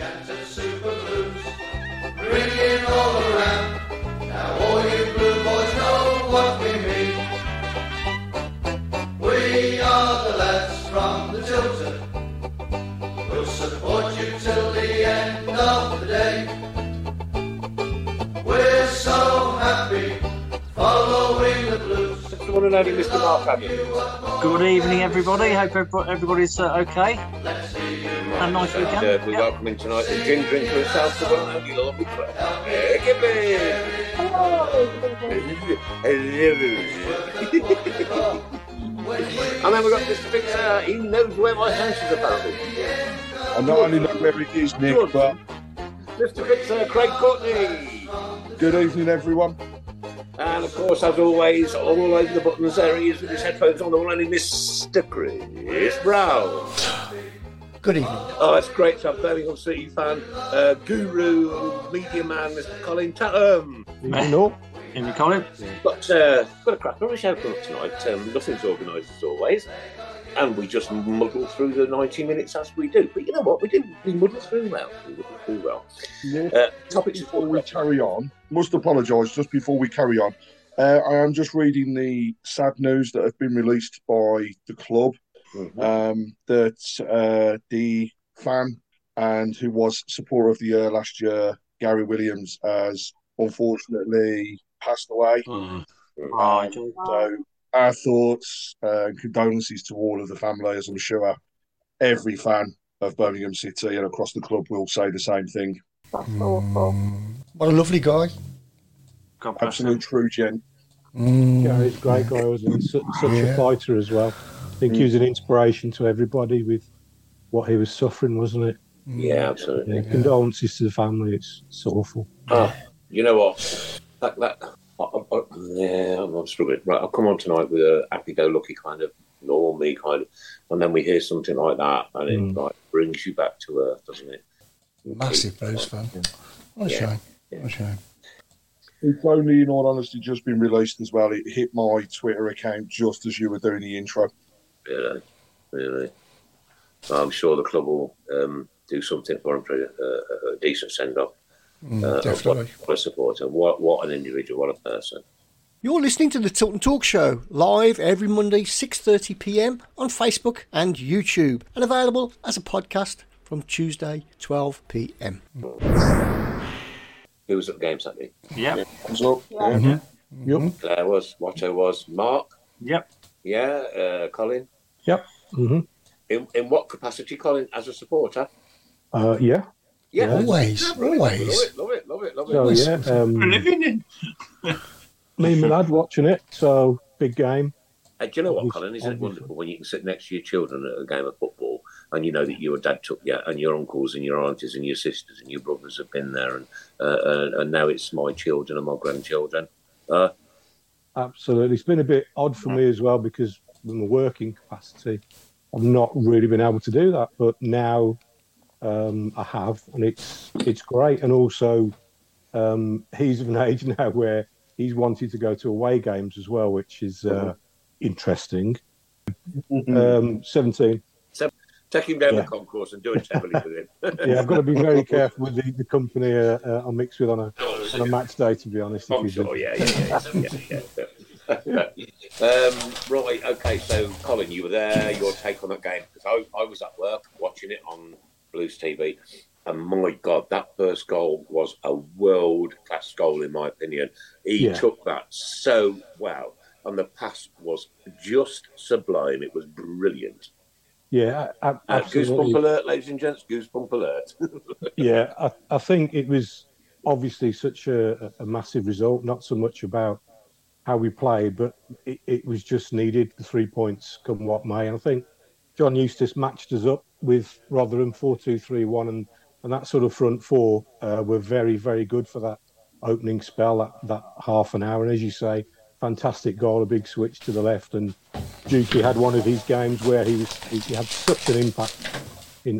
Shanter Super Blues, ringing all around. Now all you blue boys know what we mean. We are the lads from the Tilton. We'll support you till the end of the day. We're so happy following the Blues. Good morning, Mr. Mark. Good evening, everybody. Hope everybody's okay. Let's see you. A nice weekend. We welcome him tonight. A gin drink for ourselves to welcome you, Lord. Hello. And then we've got this fixer. He knows where my house is about. I not only know where it is, Nick, but Mr. Fixer, Craig Courtney. Good evening, everyone. And of course, as always, all over the buttons there he is with his headphones on, the one only Mr. Chris Browne. Good evening. Oh, it's great to have Birmingham City fan, guru, media man, Mr. Colin Tattum. Hello. In the Colin. But got a crack on a show tonight. Nothing's organised as always. And we just muddle through the 90 minutes as we do. But you know what? We do. We muddle through well. Yeah. Topics before we carry on. Must apologise just before we carry on. I am just reading the sad news that have been released by the club. Mm-hmm. That the fan and who was supporter of the year last year, Gary Williams, has unfortunately passed away. So our thoughts and condolences to all of the family, as I'm sure every fan of Birmingham City and across the club will say the same thing. That's awful. What a lovely guy. Absolute true gent. Gary's a great guy, wasn't he? Such a fighter as well. I think he was an inspiration to everybody with what he was suffering, wasn't it? Yeah, absolutely. Yeah, condolences to the family. It's awful. You know what? I'm struggling. Right, I'll come on tonight with a happy-go-lucky kind of normie kind of, and then we hear something like that, and it like brings you back to earth, doesn't it? Massive Blues fan. What a shame. Yeah. What a shame. It's only, in all honesty, just been released as well. It hit my Twitter account just as you were doing the intro. Really. I'm sure the club will do something for him for a decent send-off. Definitely. What a supporter. What an individual. What a person. You're listening to the Tilton Talk Show, live every Monday, 6:30pm on Facebook and YouTube, and available as a podcast from Tuesday, 12pm. Who was at the game Saturday? Yep. So, Claire was, Watto was, Mark? Yep. Yeah, Colin. Yep. Mm-hmm. In what capacity, Colin, as a supporter? Yeah. Always. Love it. So yeah, living in. Me and my lad watching it. So big game. Hey, do you know what, Colin? Isn't it wonderful when you can sit next to your children at a game of football and you know that your dad took you and your uncles and your aunties and your sisters and your brothers have been there and now it's my children and my grandchildren. Absolutely. It's been a bit odd for me as well because in my working capacity, I've not really been able to do that. But now I have, and it's great. And also, he's of an age now where he's wanted to go to away games as well, which is interesting. 17. Take him down the concourse and do it heavily with him. I've got to be very careful with the company I'm mixed with on a match day, to be honest. I'm sure, right, okay, so Colin, you were there, your take on that game, because I was at work watching it on Blues TV, and my God, that first goal was a world-class goal, in my opinion. He took that so well, and the pass was just sublime. It was brilliant. Yeah, absolutely. Goosebump alert, ladies and gents, goosebump alert. I think it was obviously such a massive result, not so much about how we played, but it was just needed, the 3 points come what may. And I think John Eustace matched us up with Rotherham 4-2-3-1, and that sort of front four were very, very good for that opening spell, that half an hour. And as you say, fantastic goal, a big switch to the left. And Juki had one of his games where he had such an impact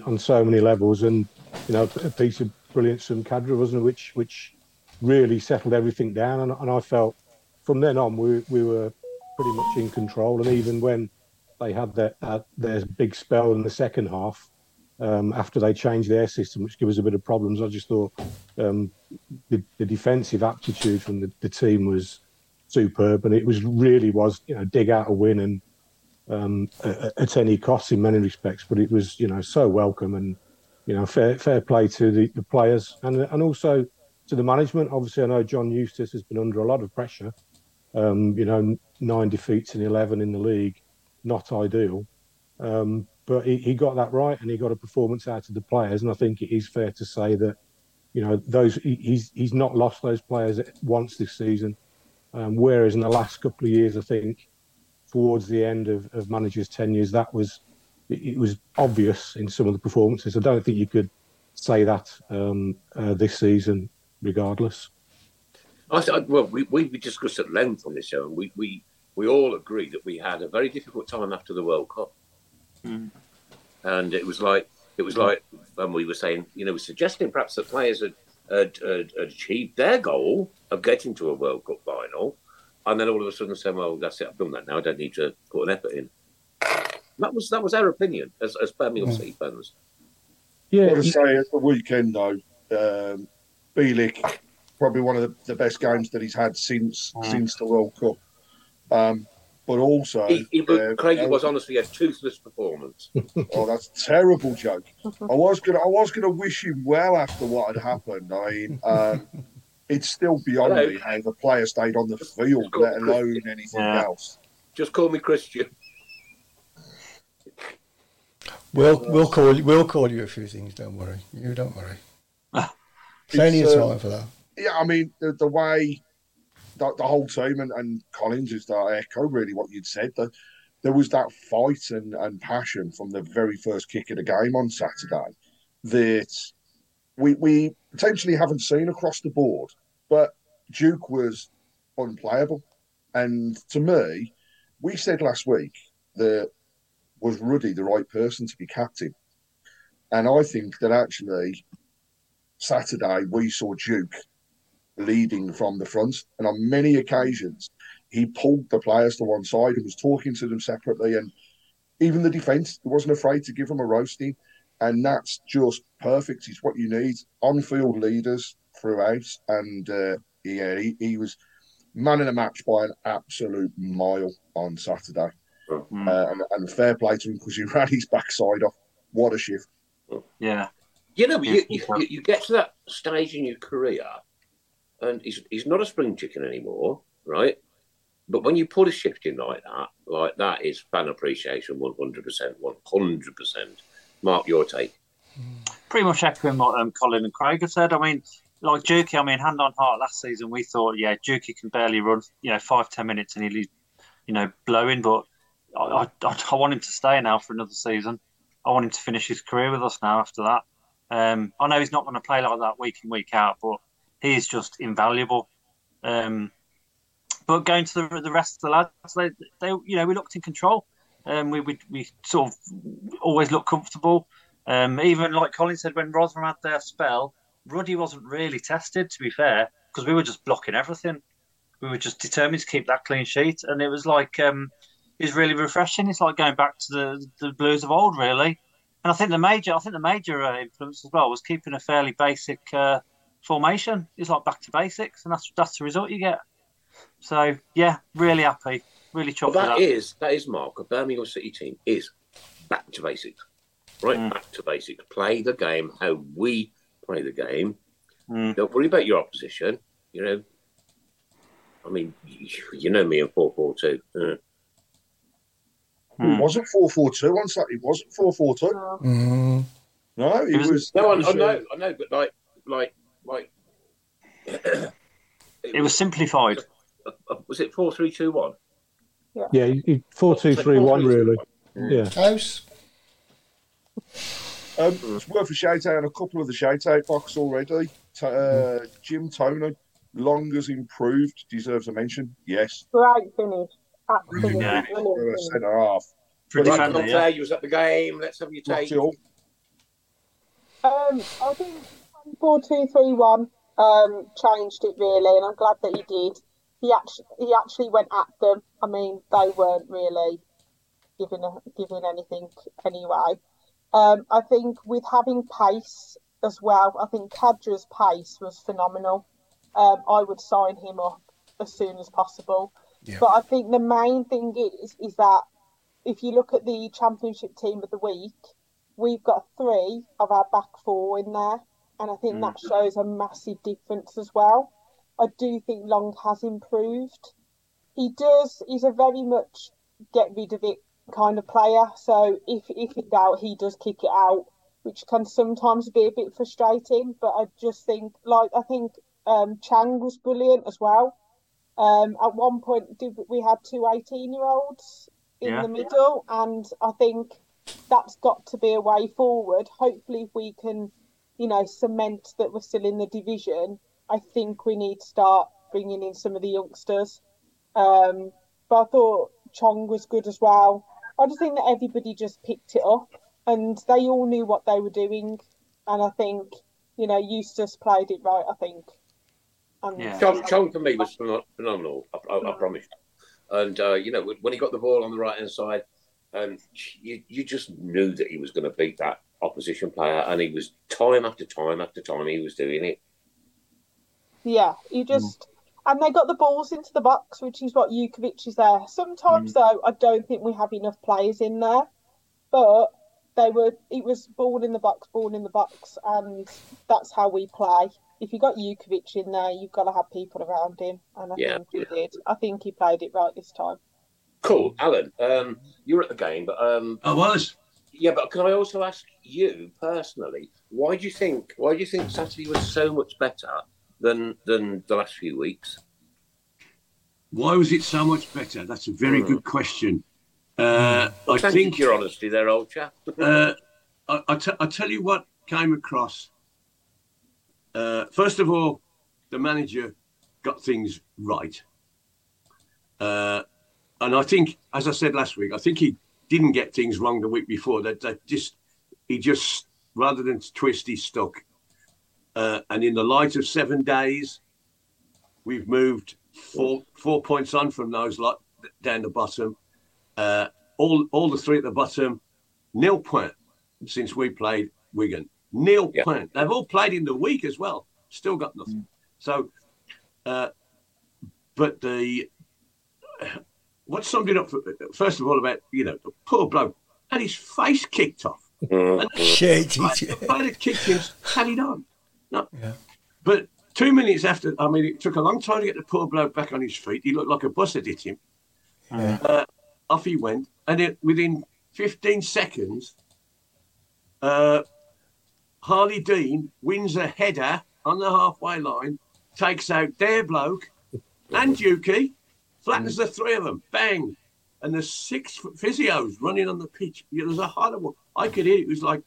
on so many levels. And, you know, a piece of brilliance from Kadra, wasn't it, which really settled everything down. And I felt from then on, we were pretty much in control. And even when they had their big spell in the second half, after they changed their system, which gave us a bit of problems. I just thought the defensive aptitude from the team was superb, and it was really was, you know, dig out a win and at any cost in many respects. But it was, you know, so welcome, and you know, fair play to the players and also to the management. Obviously, I know John Eustace has been under a lot of pressure. You know, 9 defeats in 11 in the league, not ideal. But he got that right, and he got a performance out of the players. And I think it is fair to say that, you know, those he's not lost those players once this season. Whereas in the last couple of years, I think towards the end of managers' tenures, that was it was obvious in some of the performances. I don't think you could say that this season, regardless. Well, we discussed at length on this show, and we all agree that we had a very difficult time after the World Cup. Mm. And it was like when we were saying, you know, we're suggesting perhaps the players had achieved their goal of getting to a World Cup final, and then all of a sudden saying, well, that's it, I've done that now, I don't need to put an effort in. That was our opinion as Birmingham City fans. Yeah, I've got to say, at the weekend though, Bielik, probably one of the best games that he's had since the World Cup. But also... Craig, it was honestly a toothless performance. Oh, that's a terrible joke. I was gonna wish him well after what had happened. I mean, it's still beyond me how the player stayed on the field, let alone Christian. Anything else. Just call me Christian. We'll call you a few things. Don't worry. You don't worry. Plenty of time for that. Yeah, I mean the way the whole team and Collins is that echo really what you'd said. There was that fight and passion from the very first kick of the game on Saturday that we potentially haven't seen across the board. But Duke was unplayable, and to me, we said last week that. Was Ruddy the right person to be captain? And I think that actually Saturday we saw Duke leading from the front, and on many occasions he pulled the players to one side and was talking to them separately, and even the defence wasn't afraid to give them a roasting, and that's just perfect. It's what you need, on-field leaders throughout, and he was man of the match by an absolute mile on Saturday. And fair play to him because he ran his backside off. What a shift! Yeah, you know, you get to that stage in your career, and he's not a spring chicken anymore, right? But when you put a shift in like that is fan appreciation 100%. Mark, your take. Pretty much echoing what Colin and Craig have said. I mean, like Juki, I mean, hand on heart, last season we thought, yeah, Juki can barely run, you know, 5-10 minutes and he's, you know, blowing, but. I want him to stay now for another season. I want him to finish his career with us now after that. I know he's not going to play like that week in, week out, but he is just invaluable. But going to the rest of the lads, they you know, we looked in control. We sort of always looked comfortable. Even like Colin said, when Rotherham had their spell, Ruddy wasn't really tested, to be fair, because we were just blocking everything. We were just determined to keep that clean sheet. And it was like... Is really refreshing. It's like going back to the Blues of old, really. And I think the major influence as well was keeping a fairly basic formation. It's like back to basics, and that's the result you get. So yeah, really happy, really chuffed. Well, that is Mark. A Birmingham City team is back to basics, right? Mm. Back to basics. Play the game how we play the game. Mm. Don't worry about your opposition. You know, I mean, you know me in 4-4-2. It wasn't 4-4-2 on Saturday. It wasn't 4-4-2. Mm. No, it was. No, I know, but like. it was simplified. Was it 4-3-2-1? Yeah, 4-2-3-1 really. Yeah. Close. It's worth a shout out on a couple of the shout out box already. Jim Toner, long as improved, deserves a mention. Yes. Great finish. Absolutely. Yeah. Centre half. Pretty right, friendly, yeah. You was at the game. Let's have your take. I think 4-2-3-1 changed it really, and I'm glad that he did. He actually went at them. I mean, they weren't really giving anything anyway. I think with having pace as well, I think Kadra's pace was phenomenal. I would sign him up as soon as possible. Yeah. But I think the main thing is that if you look at the championship team of the week, we've got three of our back four in there. And I think that shows a massive difference as well. I do think Long has improved. He's a very much get rid of it kind of player. So if it's out, he does kick it out, which can sometimes be a bit frustrating. But I just think, Chang was brilliant as well. At one point, we had two 18-year-olds in the middle, and I think that's got to be a way forward. Hopefully, if we can, cement that we're still in the division, I think we need to start bringing in some of the youngsters. But I thought Chong was good as well. I just think that everybody just picked it up, and they all knew what they were doing. And I think, Eustace played it right, I think. Chong for me was phenomenal, I promise. And, when he got the ball on the right-hand side, you just knew that he was going to beat that opposition player, and he was time after time after time he was doing it. Yeah, you just... And they got the balls into the box, which is what Jukovic is there. Sometimes, though, I don't think we have enough players in there, but it was ball in the box, and that's how we play. If you got Jukovic in there, you've got to have people around him, and I think he did. I think he played it right this time. Cool. Alan, you were at the game, but... I was. Yeah, but can I also ask you, personally, why do you think Saturday was so much better than the last few weeks? Why was it so much better? That's a very good question. I think your honesty there, old chap. I tell you what came across. First of all, the manager got things right. And I think, as I said last week, I think he didn't get things wrong the week before. He just, rather than twist, he stuck. And in the light of 7 days, we've moved four points on from those lot down the bottom. All the three at the bottom, nil point since we played Wigan. Nil point. They've all played in the week as well. Still got nothing. So, but what summed it up for, first of all, about the poor bloke had his face kicked off. And the player that kicked him carried on. No. Yeah. But 2 minutes after, it took a long time to get the poor bloke back on his feet. He looked like a bus had hit him. Yeah. Off he went. And within 15 seconds, Harley Dean wins a header on the halfway line, takes out their bloke and Yuki, flattens the three of them. Bang. And the six physios running on the pitch. It was a harder one. I could hear it. It was like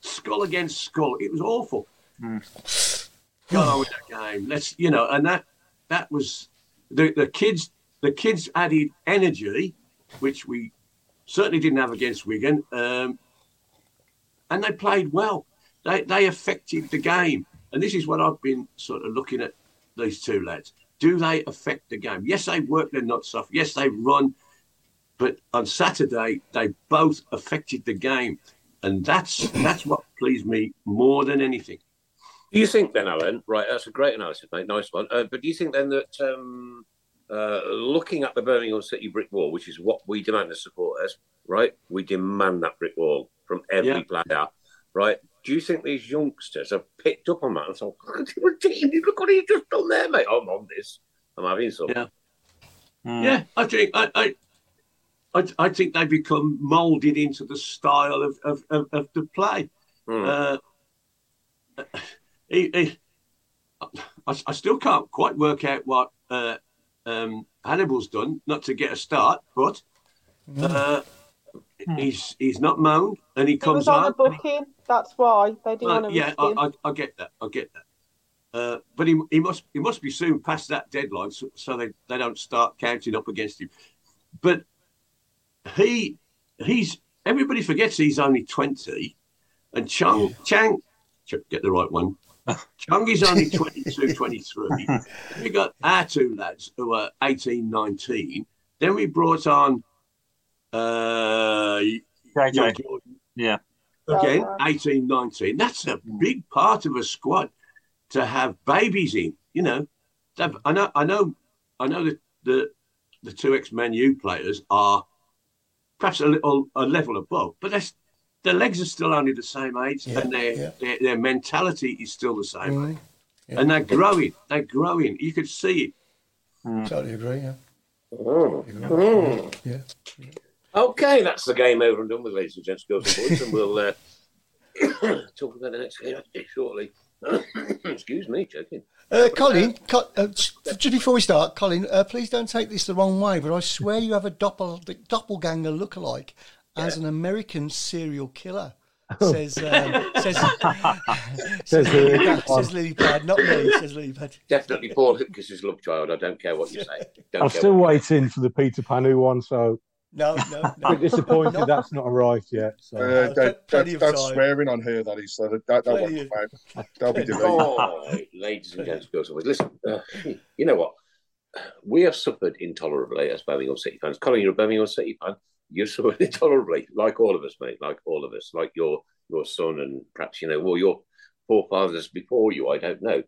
skull against skull. It was awful. God, with that game. Let's, and that was the kids. The kids added energy, which we certainly didn't have against Wigan, and they played well. They affected the game, and this is what I've been sort of looking at these two lads. Do they affect the game? Yes, they work their nuts off. Yes, they run, but on Saturday they both affected the game, and that's what pleased me more than anything. Do you think then, Alan, right, that's a great analysis, mate, nice one. But do you think then that looking at the Birmingham City brick wall, which is what we demand as supporters, right, we demand that brick wall from every player, right? Do you think these youngsters have picked up on that and thought, look what he's just done there, mate, I'm on this, I'm having some. Yeah, I think they become moulded into the style of the play. I still can't quite work out what Hannibal's done, not to get a start, but he's not moaned, and he comes on. It was on the booking, that's why they didn't want to. Yeah, I get that. But he must be soon past that deadline, so they don't start counting up against him. But he's everybody forgets he's only 20, and Chang. Get the right one. Chong is only 22, 23. We got our two lads who are 18, 19. Then we brought on JJ. Jordan. Yeah. Again, 18, 19. That's a big part of a squad to have babies in, you know. I know that the two ex-Menu players are perhaps a level above, but their legs are still only the same age, and their mentality is still the same. Mm-hmm. Yeah. And they're growing. You could see it. Mm. Totally agree, yeah. Mm. Yeah. Okay, that's the game over and done with, ladies and gents, girls and boys, and we'll talk about the next game shortly. Excuse me, joking. Colin, just before we start, Colin, please don't take this the wrong way, but I swear you have a doppelganger look-alike as an American serial killer. Says Lillipad, not me. Says Lillipad. Definitely Paul Hipkiss's love child. I don't care what you say. I'm still waiting for the Peter Panu one. So no. I'm disappointed that's not arrived yet. So don't swearing on her. That is that won't come out. That'll be delayed. Oh, ladies and gents, girls, always listen. You know what? We have suffered intolerably as Birmingham City fans. Colin, you're a Birmingham City fan. You're sort of intolerably, like all of us, mate, like your son and perhaps, you know, well, your forefathers before you, I don't know.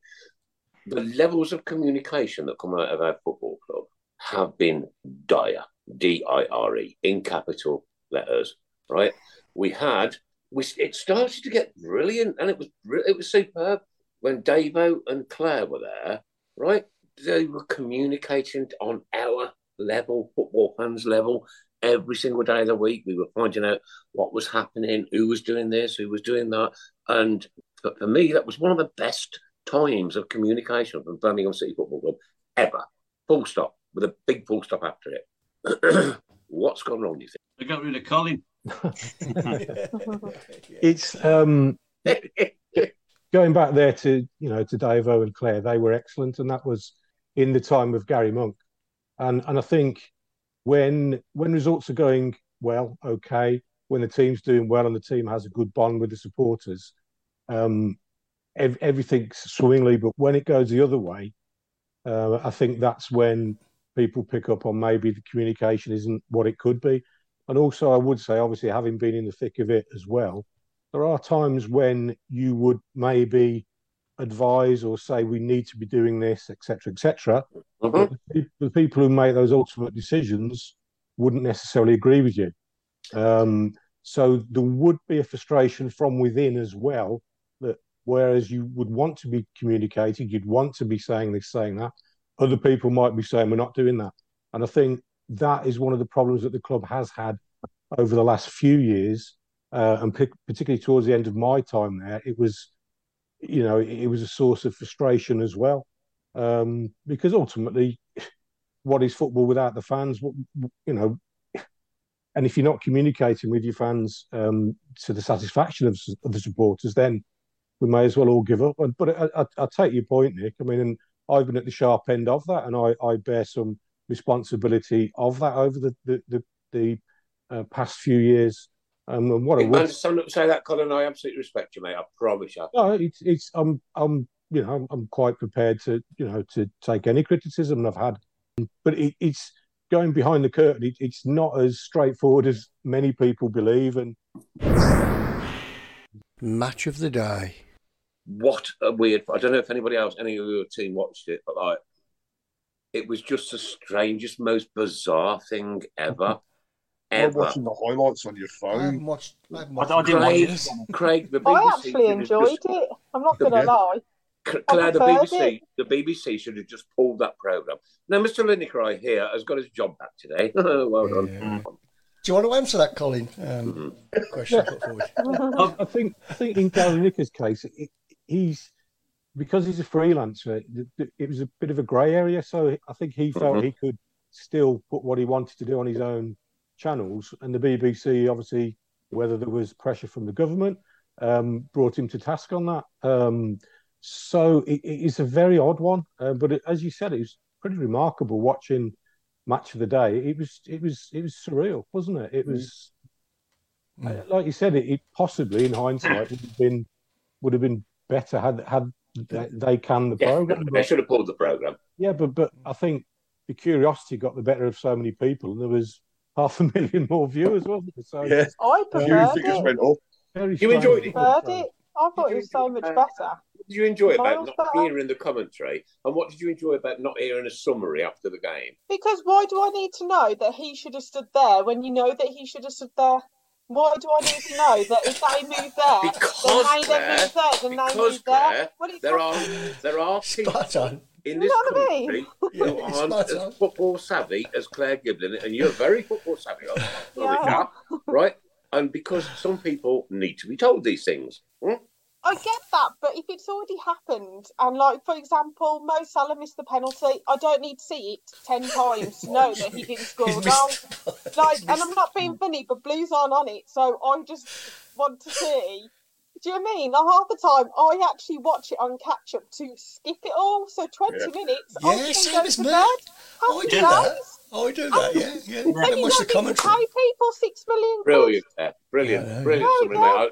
The levels of communication that come out of our football club have been dire, D-I-R-E, in capital letters, right? It started to get brilliant, and it was superb when Davo and Claire were there, right? They were communicating on our level, football fans level, every single day of the week. We were finding out what was happening, who was doing this, who was doing that. And for me, that was one of the best times of communication from Birmingham City Football Club ever. Full stop, with a big full stop after it. What's gone wrong, do you think? They got rid of Colin. It's going back there to, you know, to Davo and Claire, they were excellent. And that was in the time of Gary Monk. And I think when results are going well, okay, when the team's doing well and the team has a good bond with the supporters, everything's swimmingly. But when it goes the other way, I think that's when people pick up on maybe the communication isn't what it could be. And also, I would say, obviously, having been in the thick of it as well, there are times when you would maybe advise or say we need to be doing this, etc., etc. Mm-hmm. The people who make those ultimate decisions wouldn't necessarily agree with you. So there would be a frustration from within as well, that whereas you would want to be communicating, you'd want to be saying this, saying that, other people might be saying we're not doing that. And I think that is one of the problems that the club has had over the last few years, and particularly towards the end of my time there, it was a source of frustration as well, because ultimately, what is football without the fans? You know, and if you're not communicating with your fans to the satisfaction of the supporters, then we may as well all give up. But I take your point, Nick. I mean, and I've been at the sharp end of that, and I bear some responsibility of that over the past few years. And what I understand to say that, Colin. I absolutely respect you, mate. I promise you. No, it's. I'm quite prepared to take any criticism I've had, but it's going behind the curtain. It's not as straightforward as many people believe. And match of the day. What a weird! I don't know if anybody else, any of your team, watched it, but it was just the strangest, most bizarre thing ever. You're watching the highlights on your phone. I didn't watch it. Craig, the BBC. I actually enjoyed it. I'm not going to lie. Claire, the BBC should have just pulled that programme. Now, Mr. Lineker here has got his job back today. Well done. Yeah. Do you want to answer that, Colin? Question put forward. I think in Gary Lineker's case, because he's a freelancer, it was a bit of a grey area. So I think he felt he could still put what he wanted to do on his own channels, and the BBC, obviously, whether there was pressure from the government, brought him to task on that. So it's a very odd one, but as you said, it was pretty remarkable watching Match of the Day. It was surreal, wasn't it? It was like you said. It possibly, in hindsight, would have been better had they canned the program. They should have pulled the program. Yeah, but I think the curiosity got the better of so many people, and there was 500,000 more viewers, wasn't it? So, yeah. I preferred it. Figures went up. You enjoyed it? I thought it was so much better. What did you enjoy about not hearing the commentary? And what did you enjoy about not hearing a summary after the game? Because why do I need to know that he should have stood there when you know that he should have stood there? Why do I need to know that if they move there, then they move there? Well, there are people in this country who aren't as football savvy as Claire Giblin, and you're very football savvy, right? And because some people need to be told these things. Hmm? I get that, but if it's already happened, and like, for example, Mo Salah missed the penalty, I don't need to see it 10 times to know that he didn't score a goal. Like, and I'm not being funny, but Blues aren't on it, so I just want to see. Do you know what I mean? Half the time, I actually watch it on catch-up to skip it all, so 20 minutes, I can go to bed. I do that. And then you don't need to pay people £6 million. Brilliant. Sorry,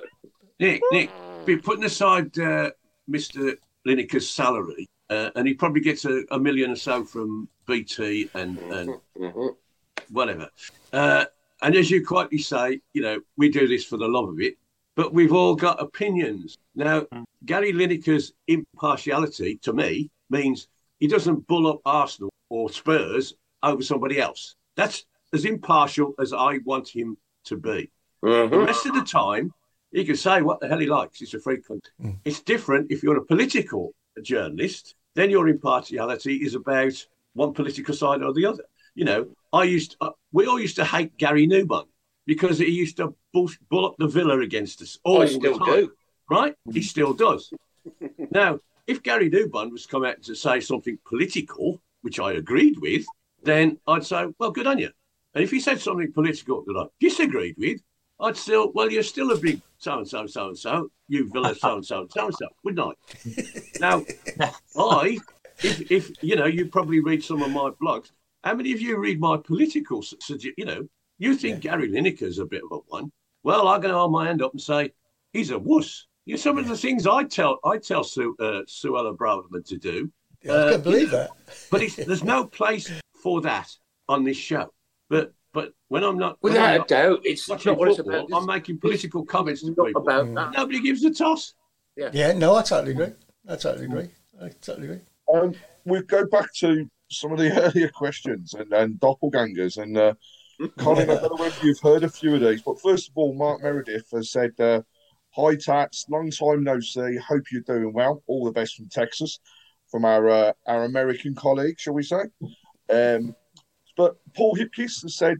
Nick, be putting aside Mr. Lineker's salary, and he probably gets a million or so from BT and whatever. And as you quietly say, you know, we do this for the love of it, but we've all got opinions. Now, Gary Lineker's impartiality, to me, means he doesn't bull up Arsenal or Spurs over somebody else. That's as impartial as I want him to be. The rest of the time, he can say what the hell he likes. It's a free country. It's different if you're a political journalist. Then your impartiality is about one political side or the other. You know, we all used to hate Gary Newman because he used to bull up the Villa against us all the time. Right? He still does. Now, if Gary Newman was come out to say something political, which I agreed with, then I'd say, well, good on you. And if he said something political that I disagreed with, I'd still, well, you're still a big so-and-so, so-and-so, you Villa so-and-so, so-and-so, wouldn't I? Now, if you probably read some of my blogs, how many of you read my political, you think Gary Lineker's a bit of a one. Well, I'm going to hold my hand up and say, he's a wuss. You know, some of the things I tell Suella Braverman to do. Yeah, I can't believe that. But there's no place for that on this show. But when I'm not... Without a doubt, it's not what it's about. I'm making political comments to people. About that. Nobody gives a toss. Yeah, no, I totally agree. We'll go back to some of the earlier questions and doppelgangers. And, Colin, I don't know whether you've heard a few of these, but first of all, Mark Meredith has said, hi, Tats, long time no see. Hope you're doing well. All the best from Texas, from our American colleague, shall we say. But Paul Hipkiss has said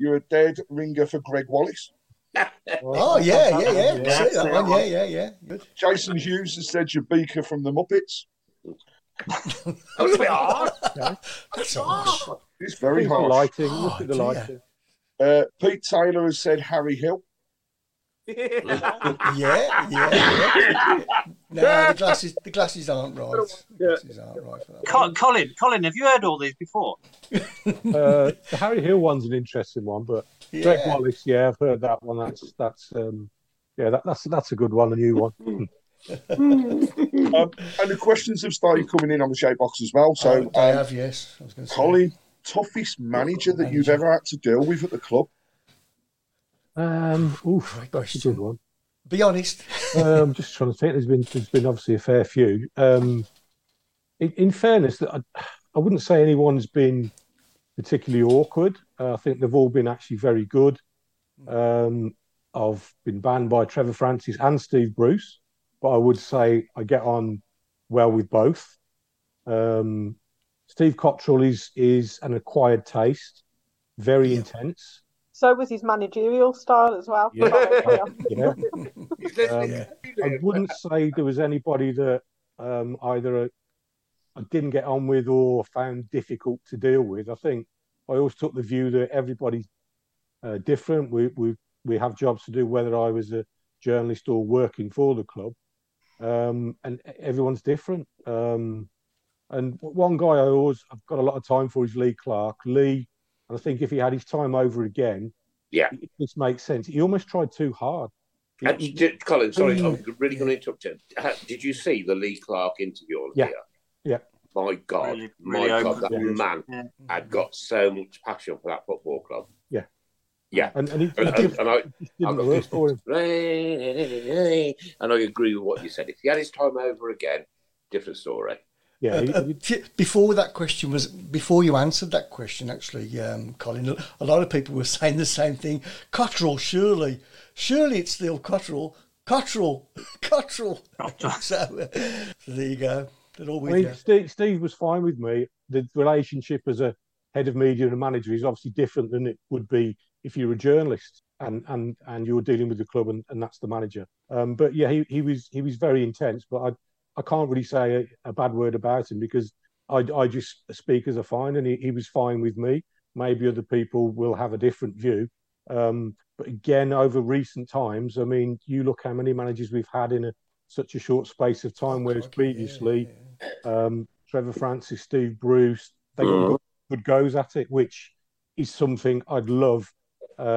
you're a dead ringer for Greg Wallace. Yeah. See that one. Yeah. Good. Jason Hughes has said you're Beaker from the Muppets. That was a bit hard. That's hard. It's very hard. Look at the lighting. Pete Taylor has said Harry Hill. Yeah. No, the glasses aren't right. Colin, have you heard all these before? The Harry Hill one's an interesting one, but Greg Wallace, I've heard that one. That's a good one, a new one. And the questions have started coming in on the shape box as well. So I have, yes. I was going to say, Colin, toughest manager that you've ever had to deal with at the club. That's a good one. Be honest. I'm just trying to think. There's been obviously a fair few. In fairness, I wouldn't say anyone's been particularly awkward. I think they've all been actually very good. I've been banned by Trevor Francis and Steve Bruce, but I would say I get on well with both. Steve Cottrell is an acquired taste, very intense. So was his managerial style as well. I wouldn't say there was anybody that either I didn't get on with or found difficult to deal with. I think I always took the view that everybody's different. We have jobs to do, whether I was a journalist or working for the club. And everyone's different. And one guy I've got a lot of time for is Lee Clark. And I think if he had his time over again, it just makes sense. He almost tried too hard. Colin, sorry, I'm really going to interrupt you. Did you see the Lee Clark interview on here? Yeah. My God, that man had got so much passion for that football club. Yeah. Yeah. And I agree with what you said. If he had his time over again, different story. Yeah. Before you answered that question, actually, Colin, a lot of people were saying the same thing. Cotterill, surely it's still Cotterill. So there you go. Steve was fine with me. The relationship as a head of media and a manager is obviously different than it would be if you were a journalist and you were dealing with the club and that's the manager. But yeah, he was very intense. But I can't really say a bad word about him because I just speak as I find, and he was fine with me. Maybe other people will have a different view. But again, over recent times, I mean, you look how many managers we've had in such a short space of time, whereas previously Trevor Francis, Steve Bruce, they got good goes at it, which is something I'd love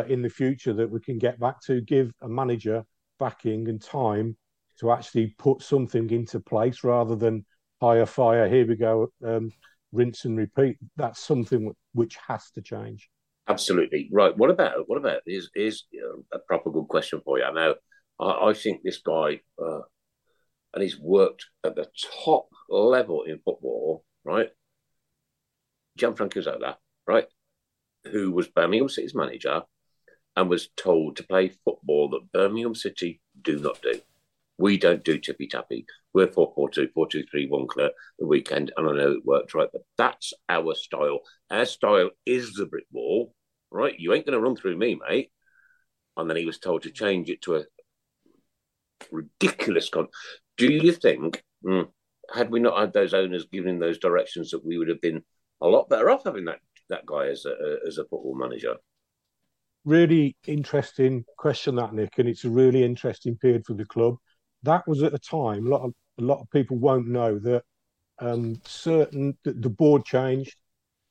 in the future that we can get back to, give a manager backing and time to actually put something into place rather than hire, fire, here we go, rinse and repeat. That's something which has to change. Absolutely. Right. What about is a proper good question for you. I know I think this guy, and he's worked at the top level in football, right? Gianfranco Zola, right? Who was Birmingham City's manager and was told to play football that Birmingham City do not do. We don't do tippy-tappy. We're 4-4-2, 4-2-3-1 clear the weekend, and I know it worked, right? But that's our style. Our style is the brick wall, right? You ain't going to run through me, mate. And then he was told to change it to a ridiculous con. Do you think, had we not had those owners giving those directions, that we would have been a lot better off having that guy as a football manager? Really interesting question that, Nick, and it's a really interesting period for the club. That was at a time, a lot of people won't know that the board changed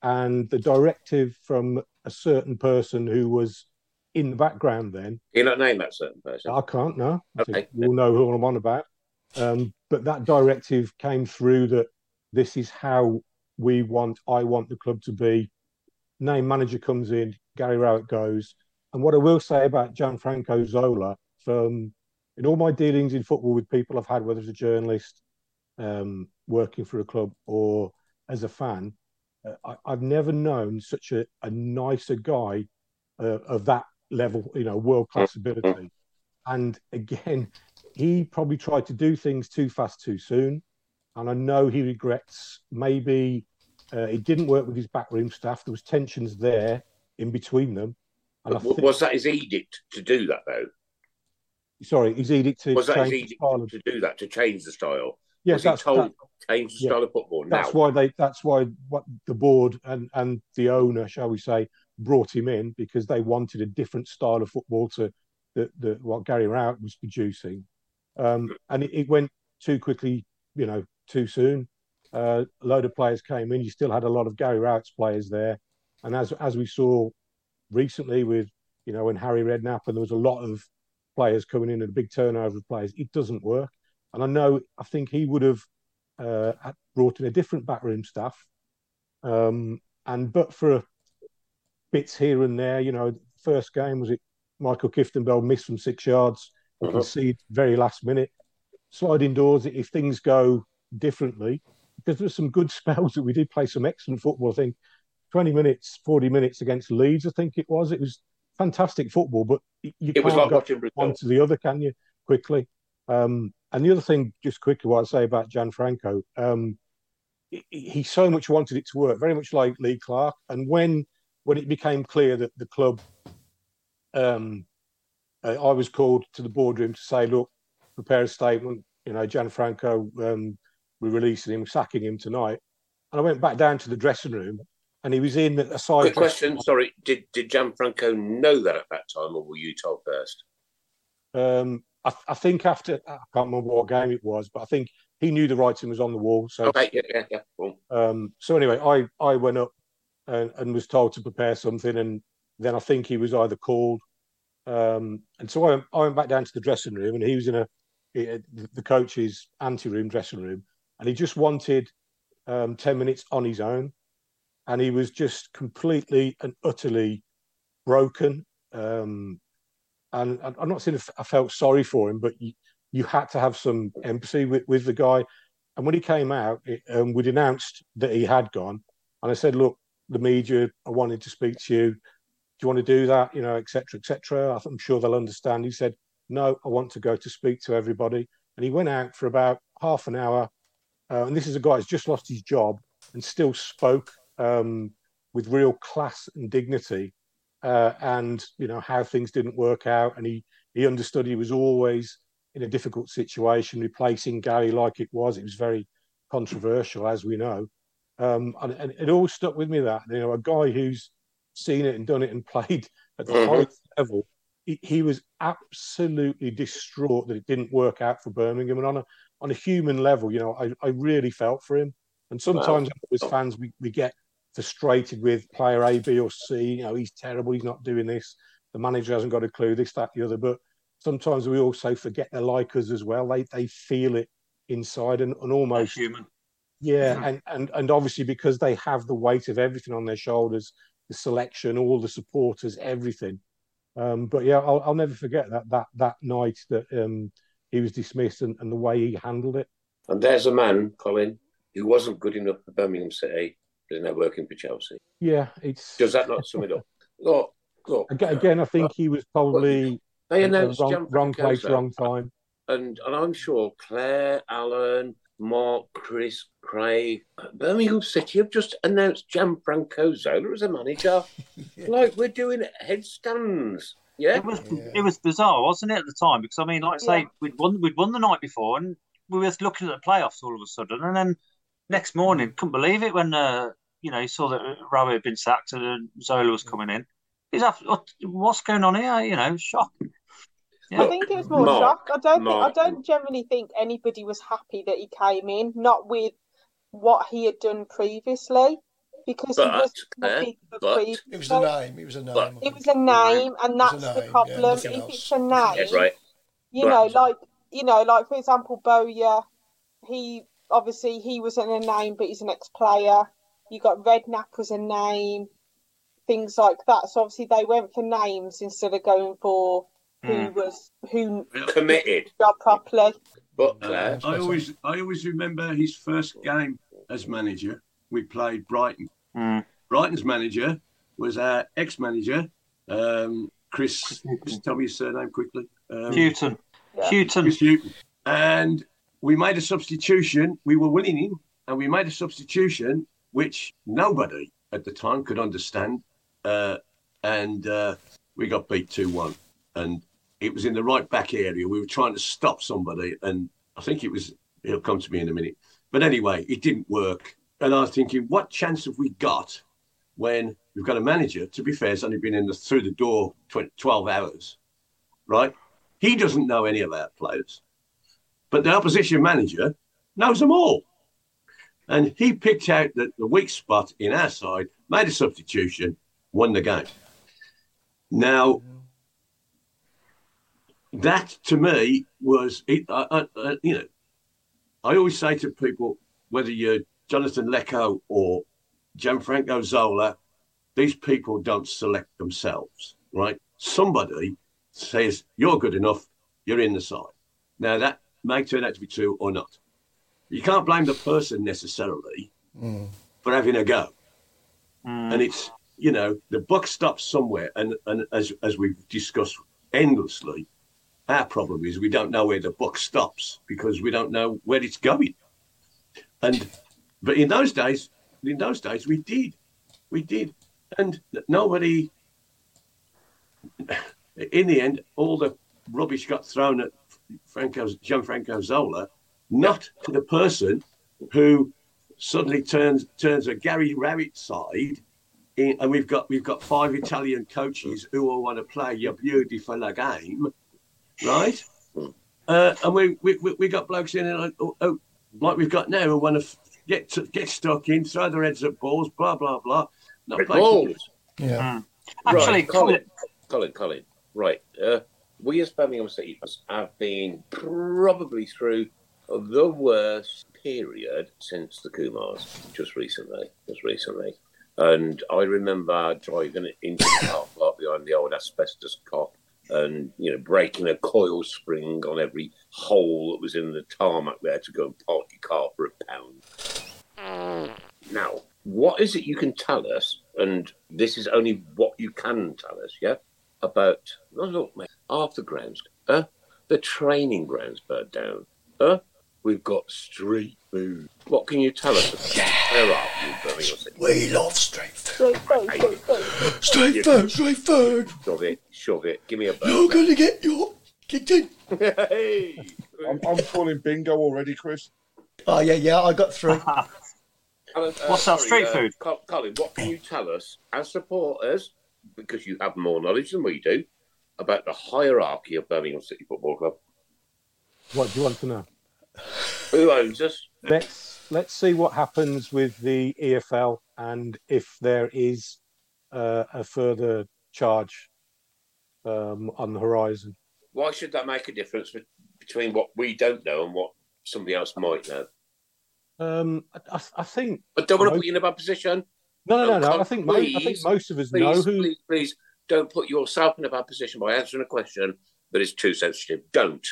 and the directive from a certain person who was in the background then. Can you not name that certain person? I can't, no. Okay. You'll know who I'm on about. But that directive came through that this is how I want the club to be. Name manager comes in, Gary Rowett goes. And what I will say about Gianfranco Zola, from in all my dealings in football with people I've had, whether as a journalist, working for a club or as a fan, I've never known such a nicer guy of that level, you know, world-class ability. And again, he probably tried to do things too fast, too soon. And I know he regrets maybe it didn't work with his backroom staff. There was tensions there in between them. And was that his edict to do that, though? Sorry, his edict to do that, to change the style? Yes, change the style of football now? That's why what the board and the owner, shall we say, brought him in, because they wanted a different style of football to the what Gary Rowett was producing. And it went too quickly, you know, too soon. A load of players came in. You still had a lot of Gary Rowett's players there. And as we saw recently with, you know, when Harry Redknapp, and there was a lot of players coming in and a big turnover of players, it doesn't work. And I think he would have brought in a different backroom staff. But for bits here and there, you know, first game, was it Michael Kiftenbell missed from 6 yards? You can see very last minute. Sliding doors, if things go differently, because there were some good spells that we did play some excellent football. I think 20 minutes, 40 minutes against Leeds, I think it was. It was fantastic football, but you can't go from one to the other, can you, quickly? And the other thing, just quickly, what I'd say about Gianfranco, he so much wanted it to work, very much like Lee Clark. And when it became clear that the club, I was called to the boardroom to say, look, prepare a statement, you know, Gianfranco, we're releasing him, sacking him tonight. And I went back down to the dressing room and he was in a side... Good question, sorry. Did Gianfranco know that at that time, or were you told first? I think after... I can't remember what game it was, but I think he knew the writing was on the wall. So, okay, yeah. Cool. So anyway, I went up and was told to prepare something, and then I think he was either called. And so I went back down to the dressing room, and he was in the coach's ante-room, dressing room, and he just wanted 10 minutes on his own. And he was just completely and utterly broken And I'm not saying I felt sorry for him, but you had to have some empathy with the guy. And when he came out, we'd announced that he had gone. And I said, look, the media, I wanted to speak to you. Do you want to do that? You know, et cetera, et cetera. I'm sure they'll understand. He said, no, I want to go to speak to everybody. And he went out for about half an hour. And this is a guy who's just lost his job and still spoke with real class and dignity. And, you know, how things didn't work out. And he understood he was always in a difficult situation, replacing Gary like it was. It was very controversial, as we know. And it all stuck with me that, you know, a guy who's seen it and done it and played at the highest level, he was absolutely distraught that it didn't work out for Birmingham. And on a human level, you know, I really felt for him. And sometimes as fans, we get frustrated with player A, B or C. You know, he's terrible, he's not doing this. The manager hasn't got a clue, this, that, the other. But sometimes we also forget they're like us as well. They feel it inside and almost... They're human. Yeah, mm-hmm. and obviously because they have the weight of everything on their shoulders, the selection, all the supporters, everything. But yeah, I'll never forget that night that he was dismissed and the way he handled it. And there's a man, Colin, who wasn't good enough for Birmingham City, but is now working for Chelsea. Yeah, it's... Does that not sum it up? Look. Again, I think he was probably... They announced wrong place, wrong time. And I'm sure Claire, Alan... Mark, Chris, Craig. Birmingham City have just announced Gianfranco Zola as a manager. Yeah. Like, we're doing headstands. Yeah. It was bizarre, wasn't it, at the time? Because, I mean, like I say, we'd won the night before and we were looking at the playoffs all of a sudden. And then next morning, couldn't believe it when, you know, you saw that Rowett had been sacked and Zola was coming in. He's after, what's going on here? You know, shock. Yeah. I think it was more shock. I don't generally think anybody was happy that he came in, not with what he had done previously, because it was a name. It was a name. It was a name, and that's the problem. Yeah, if it's a name, yeah, right. you know, like for example, Bowyer. He wasn't a name, but he's an ex-player. You got Redknapp was a name, things like that. So obviously they went for names instead of going for. Who committed properly? But I always remember his first game as manager. We played Brighton. Brighton's manager was our ex-manager, Chris. Just tell me his surname quickly. Houghton. Chris Houghton. And we made a substitution. We were winning, and we made a substitution which nobody at the time could understand, and we got beat 2-1. And it was in the right back area. We were trying to stop somebody. And I think it was, he'll come to me in a minute. But anyway, it didn't work. And I was thinking, what chance have we got when we've got a manager, to be fair, has only been in through the door 12 hours, right? He doesn't know any of our players. But the opposition manager knows them all. And he picked out the weak spot in our side, made a substitution, won the game. Now... That, to me, was, you know, I always say to people, whether you're Jonathan Lecco or Gianfranco Zola, these people don't select themselves, right? Somebody says, you're good enough, you're in the side. Now, that may turn out to be true or not. You can't blame the person necessarily for having a go. And it's, you know, the buck stops somewhere. And as we've discussed endlessly, our problem is we don't know where the buck stops because we don't know where it's going. But in those days, we did. And nobody, in the end, all the rubbish got thrown at Gianfranco Zola, not to the person who suddenly turns a Gary Rowett side. And we've got five Italian coaches who all want to play your beautiful game. Right, and we got blokes in and like we've got now who want to get stuck in, throw their heads at balls, blah blah blah. Not balls. Yeah. Actually, right. Colin. Right, we as Birmingham City have been probably through the worst period since the Kumars just recently. And I remember driving into the car park behind the old asbestos cop and, you know, breaking a coil spring on every hole that was in the tarmac there to go and park your car for £1. Now, what is it you can tell us, and this is only what you can tell us, yeah, about, oh, look, mate, half the grounds, the training grounds burnt down, we've got street food. What can you tell us about? Where are you, Birmingham City? We love street food. Street food. Shove it. Give me a burger. You're going to get your kitchen. Hey. I'm calling bingo already, Chris. Oh, yeah, I got through. What's our street food? Colin, what can you tell us as supporters, because you have more knowledge than we do, about the hierarchy of Birmingham City Football Club? What do you want to know? Who owns us? Let's see what happens with the EFL and if there is a further charge on the horizon. Why should that make a difference between what we don't know and what somebody else might know? I think... I don't want to put you in a bad position. No. I think most of us know who... Please, don't put yourself in a bad position by answering a question that is too sensitive. Don't.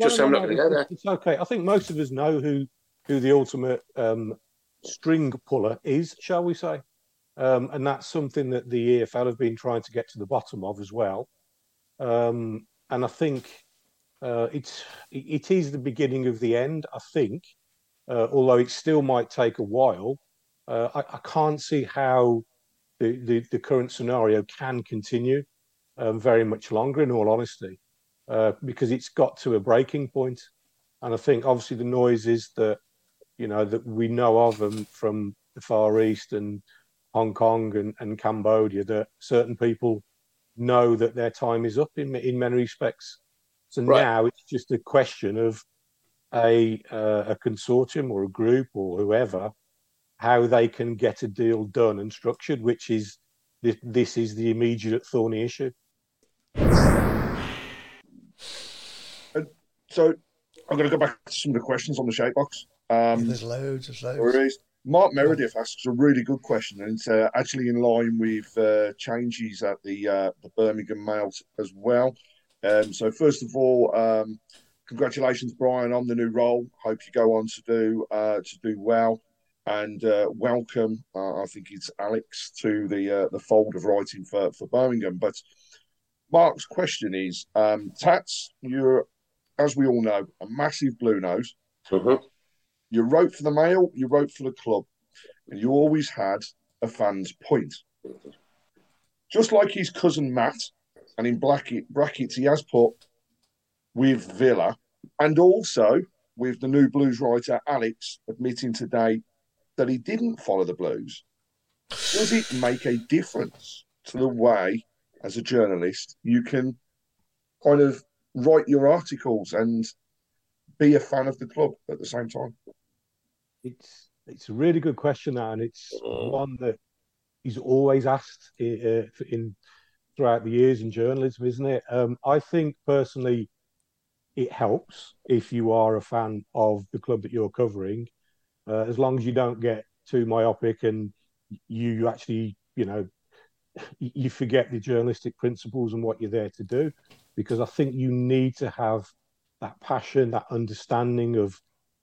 I'm not going to go there. It's okay. I think most of us know who the ultimate string puller is, shall we say? And that's something that the EFL have been trying to get to the bottom of as well. And I think it is the beginning of the end, I think, although it still might take a while. I can't see how the current scenario can continue very much longer, in all honesty. Because it's got to a breaking point. And I think, obviously, the noises that we know of from the Far East and Hong Kong and Cambodia, that certain people know that their time is up in many respects. So Now it's just a question of a consortium or a group or whoever, how they can get a deal done and structured, which is this is the immediate thorny issue. So I'm going to go back to some of the questions on the shape box. There's loads. Mark Meredith asks a really good question, and it's actually in line with changes at the Birmingham Mail as well. So first of all, congratulations, Brian, on the new role. Hope you go on to do well, and welcome. I think it's Alex to the fold of writing for Birmingham. But Mark's question is, Tats, you're, as we all know, a massive blue nose. Mm-hmm. You wrote for the Mail, you wrote for the club, and you always had a fan's point. Just like his cousin Matt, and in brackets he has put with Villa, and also with the new Blues writer Alex admitting today that he didn't follow the Blues. Does it make a difference to the way, as a journalist, you can kind of write your articles and be a fan of the club at the same time? It's a really good question, and it's one that is always asked throughout the years in journalism, isn't it? I think personally, it helps if you are a fan of the club that you're covering, as long as you don't get too myopic and you actually, you forget the journalistic principles and what you're there to do. Because I think you need to have that passion, that understanding of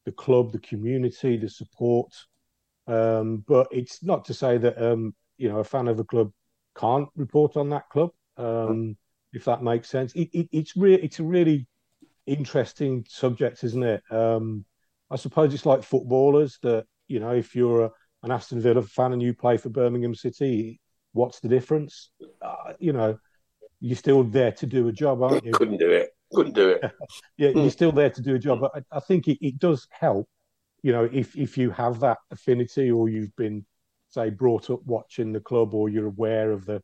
the club, the community, the support. But it's not to say that, a fan of a club can't report on that club, if that makes sense. It's a really interesting subject, isn't it? I suppose it's like footballers that, if you're an Aston Villa fan and you play for Birmingham City, what's the difference? You're still there to do a job, aren't you? Couldn't do it. Yeah, you're still there to do a job. I think it does help, if you have that affinity or you've been, say, brought up watching the club or you're aware of the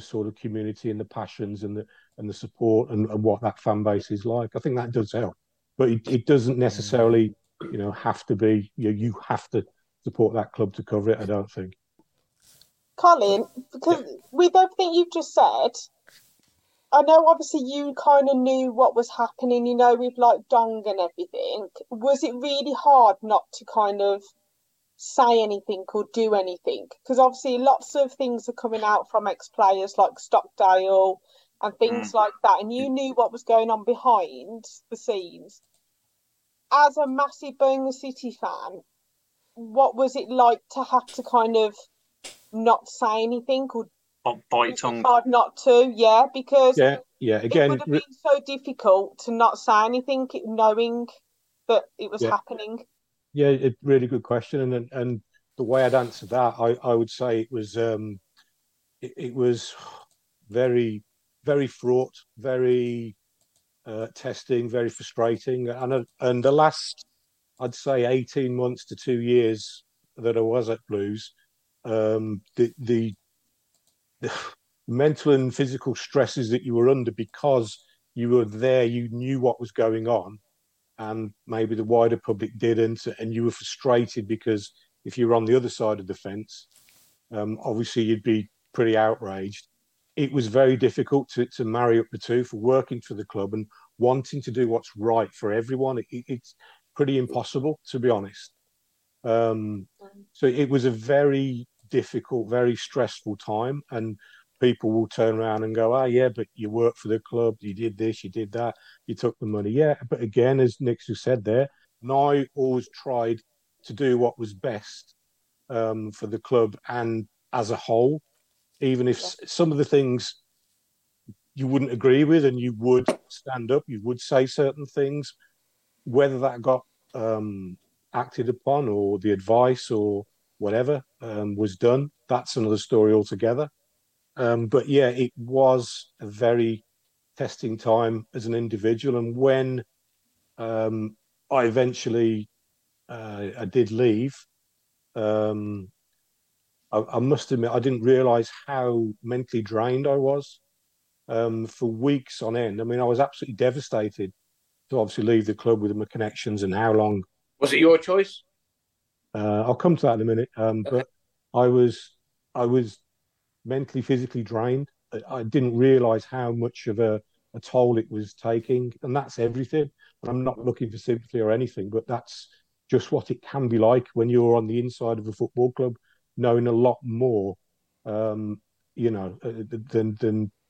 sort of community and the passions and the support and what that fan base is like. I think that does help. But it doesn't necessarily, have to be, you have to support that club to cover it, I don't think. Colin, because with everything you've just said, I know obviously you kind of knew what was happening, with like Dong and everything. Was it really hard not to kind of say anything or do anything, because obviously lots of things are coming out from ex-players like Stockdale and things like that, and you knew what was going on behind the scenes. As a massive Birmingham City fan, what was it like to have to kind of not say anything or bite tongue? Hard not to, yeah, because again, it would have been so difficult to not say anything, knowing that it was happening. Yeah, a really good question, and the way I'd answer that, I would say it was it was very, very fraught, very testing, very frustrating, and the last, I'd say, 18 months to 2 years that I was at Blues, the mental and physical stresses that you were under because you were there, you knew what was going on. And maybe the wider public didn't, and you were frustrated because if you were on the other side of the fence, obviously you'd be pretty outraged. It was very difficult to marry up the two, for working for the club and wanting to do what's right for everyone. It's pretty impossible, to be honest. So it was a very difficult, very stressful time, and people will turn around and go, but you worked for the club, you did this, you did that, you took the money. Yeah, but again, as Nick just said there, and I always tried to do what was best for the club and as a whole, even if some of the things you wouldn't agree with, and you would stand up, you would say certain things, whether that got acted upon or the advice or whatever was done, that's another story altogether. But yeah, it was a very testing time as an individual. And when I eventually I did leave, I must admit, I didn't realise how mentally drained I was for weeks on end. I mean, I was absolutely devastated to obviously leave the club with my connections and how long. Was it your choice? I'll come to that in a minute. But I was mentally, physically drained. I didn't realise how much of a toll it was taking, and that's everything. And I'm not looking for sympathy or anything, but that's just what it can be like when you're on the inside of a football club, knowing a lot more, than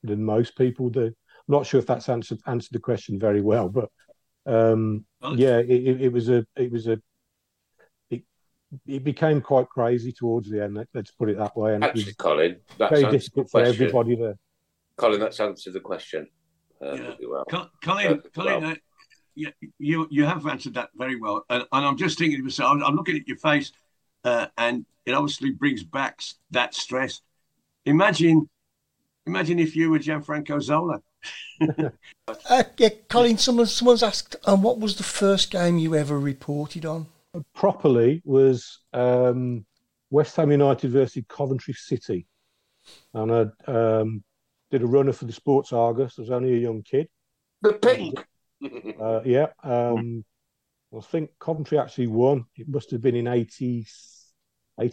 most people do. I'm not sure if that's answered the question very well, but it became quite crazy towards the end, let's put it that way. And actually, Colin, that's very difficult for everybody there. Colin, that's answered the question. Colin, you have answered that very well. And I'm just thinking to myself, I'm looking at your face, and it obviously brings back that stress. Imagine if you were Gianfranco Zola. Colin, someone's asked, what was the first game you ever reported on? Properly was West Ham United versus Coventry City, and I did a runner for the Sports Argus. I was only a young kid. The pink. I think Coventry actually won. It must have been in 86, I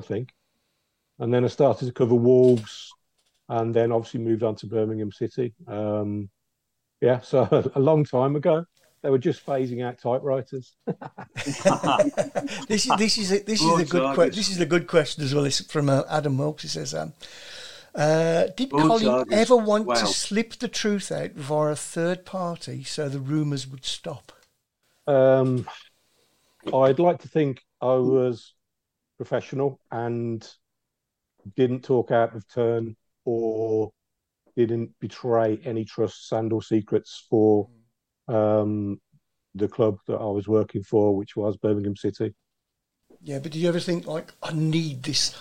think. And then I started to cover Wolves, and then obviously moved on to Birmingham City. So a long time ago. They were just phasing out typewriters. This is a good question as well. It's from Adam Wilkes. He says, "Did Colin ever want to slip the truth out via a third party so the rumours would stop?" I'd like to think I was professional and didn't talk out of turn or didn't betray any trusts and/or secrets for the club that I was working for, which was Birmingham City. Yeah, but do you ever think, like, I need this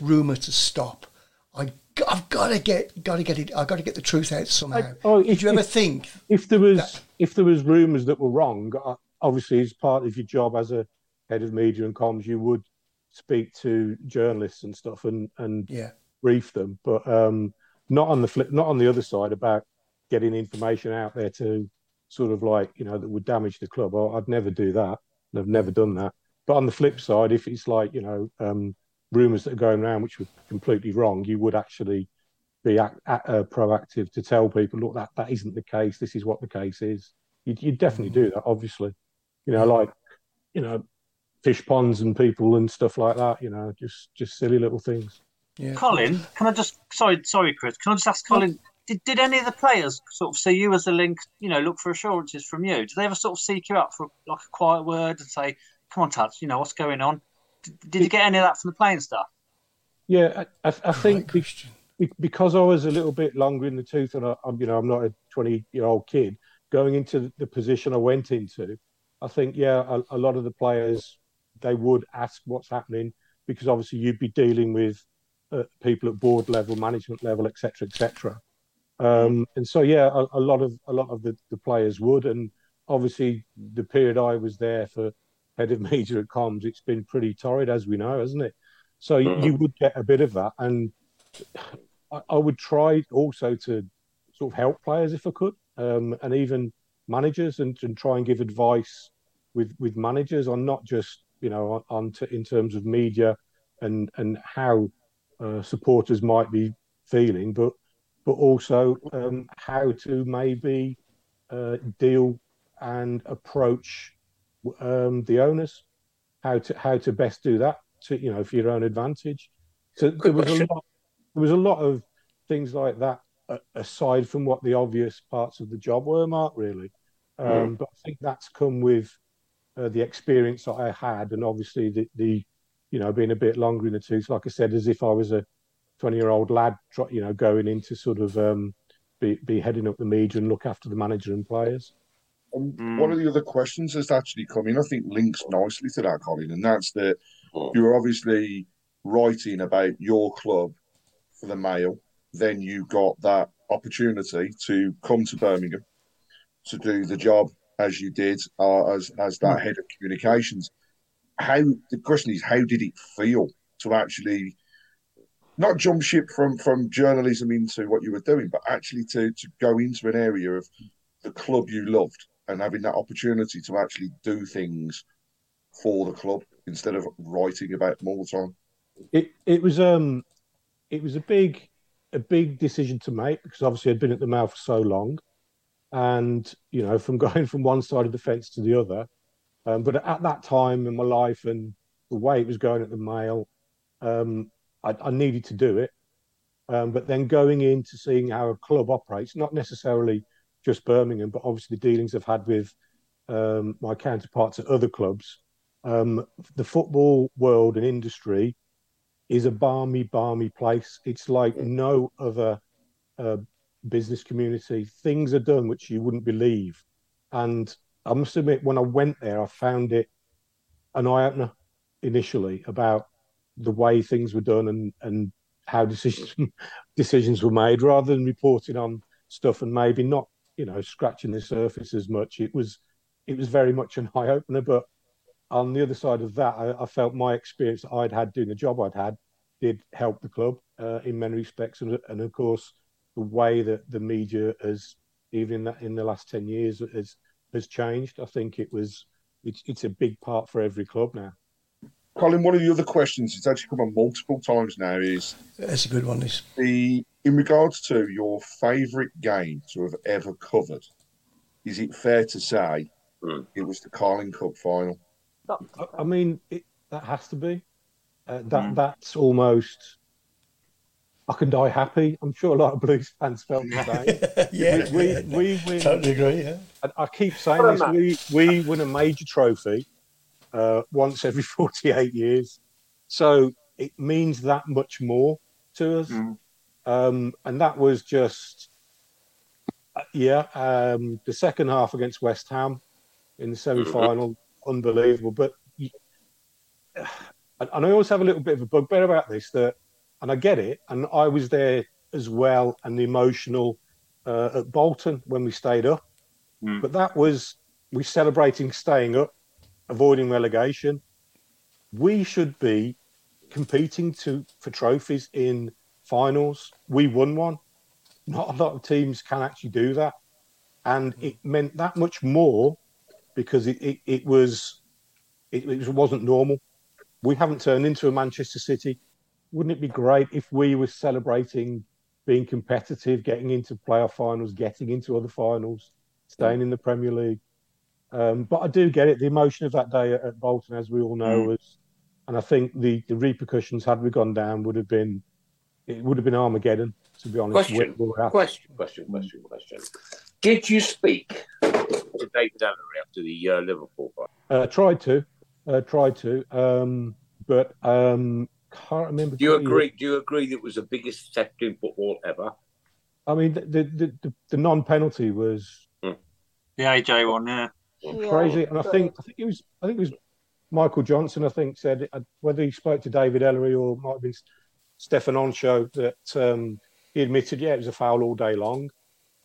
rumour to stop? I've got to get it. I've got to get the truth out somehow. Did you ever think if there was rumours that were wrong, obviously as part of your job as a head of media and comms, you would speak to journalists and stuff and brief them, but not on the other side about getting information out there to sort of like, that would damage the club. I'd never do that. And I've never done that. But on the flip side, if it's like, rumours that are going around which were completely wrong, you would actually be proactive to tell people, look, that isn't the case. This is what the case is. You'd definitely do that, obviously. fish ponds and people and stuff like that, you know, just silly little things. Yeah. Colin, can I just sorry Chris, can I just ask Colin, did any of the players sort of see you as a link, you know, look for assurances from you? Did they ever sort of seek you out for like a quiet word and say, come on, Tats, you know, what's going on? Did you get any of that from the playing staff? Yeah, I think because I was a little bit longer in the tooth and I'm not a 20-year-old kid, going into the position I went into, I think, yeah, a lot of the players, they would ask what's happening because obviously you'd be dealing with people at board level, management level, etc., etc. And so, yeah, a lot of the players would. And obviously the period I was there for head of media at comms, it's been pretty torrid, as we know, hasn't it? So you would get a bit of that. And I would try also to sort of help players if I could, and even managers, and try and give advice with managers on not just, you know, in terms of media and how supporters might be feeling, but also how to maybe deal and approach the owners, how to best do that, to, you know, for your own advantage. So there was a lot of things like that, aside from what the obvious parts of the job were, Mark, really. But I think that's come with the experience that I had, and obviously the you know, being a bit longer in the tooth, like I said, as if I was a 20-year-old lad, you know, going into sort of be heading up the media and look after the manager and players. One of the other questions that's actually come in, I think, links nicely to that, Colin, and that's that you're obviously writing about your club for the Mail. Then you got that opportunity to come to Birmingham to do the job as you did, as that head of communications. The question is, how did it feel to actually not jump ship from journalism into what you were doing, but actually to go into an area of the club you loved and having that opportunity to actually do things for the club instead of writing about them all the time? It was a big decision to make, because obviously I'd been at the Mail for so long, and, you know, from going from one side of the fence to the other. But at that time in my life and the way it was going at the Mail, I needed to do it. But then going into seeing how a club operates, not necessarily just Birmingham, but obviously the dealings I've had with my counterparts at other clubs, the football world and industry is a balmy, balmy place. It's like no other business community. Things are done which you wouldn't believe. And I must admit, when I went there, I found it an eye-opener initially about the way things were done and how decisions were made, rather than reporting on stuff and maybe not, you know, scratching the surface as much. It was very much an eye-opener, but on the other side of that, I felt my experience that I'd had doing the job I'd had did help the club in many respects. And of course, the way that the media has, even in the last 10 years, has changed. I think it's a big part for every club now. Colin, one of the other questions that's actually come on multiple times now is... That's a good one, this. In regards to your favourite game to have ever covered, is it fair to say it was the Carling Cup final? I mean, that has to be. That's almost... I can die happy. I'm sure a lot of Blues fans felt the same. Yeah, we win. Totally agree, yeah. I keep saying this, we win a major trophy once every 48 years. So it means that much more to us. And that was just... the second half against West Ham in the semi-final... unbelievable. But and I always have a little bit of a bugbear about this, that, and I get it, and I was there as well, and the emotional at Bolton when we stayed up, but that was we celebrating staying up, avoiding relegation. We should be competing for trophies in finals. We won one. Not a lot of teams can actually do that, and it meant that much more. Because it wasn't normal. We haven't turned into a Manchester City. Wouldn't it be great if we were celebrating being competitive, getting into playoff finals, getting into other finals, staying in the Premier League? But I do get it. The emotion of that day at Bolton, as we all know, was, and I think the repercussions had we gone down would have been, it would have been Armageddon, to be honest. Question. Did you speak to David Elleray after the Liverpool fight? Tried to. But can't remember. Do you agree that it was the biggest theft in football ever? I mean, the non-penalty was the AJ one, yeah, crazy. And I think it was Michael Johnson. I think said whether he spoke to David Elleray or might have been Stefan Onshow that he admitted, it was a foul all day long.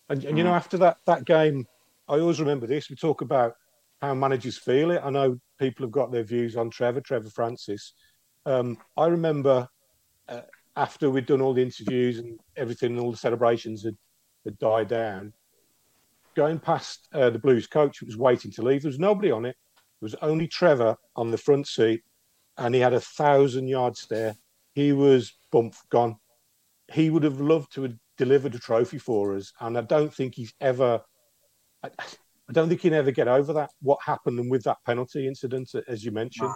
And you know, after that game, I always remember this. We talk about how managers feel it. I know people have got their views on Trevor Francis. I remember after we'd done all the interviews and everything, and all the celebrations had died down, going past the Blues coach who was waiting to leave. There was nobody on it. There was only Trevor on the front seat, and he had 1,000-yard stare. He was gone. He would have loved to have delivered a trophy for us, and I don't think he'll ever get over that, what happened and with that penalty incident, as you mentioned. Wow.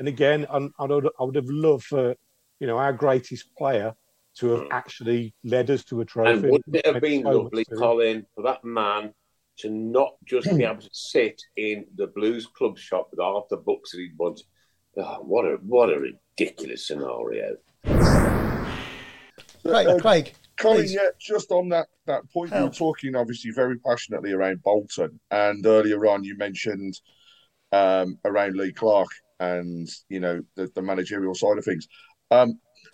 And again, I would have loved for, our greatest player to have actually led us to a trophy. And wouldn't it have been lovely, Colin, for that man to not just be able to sit in the Blues club shop with half the books that he'd want? Oh, what a ridiculous scenario. Right, Craig. Colin, just on that point, you were talking obviously very passionately around Bolton, and earlier on you mentioned around Lee Clark and the managerial side of things.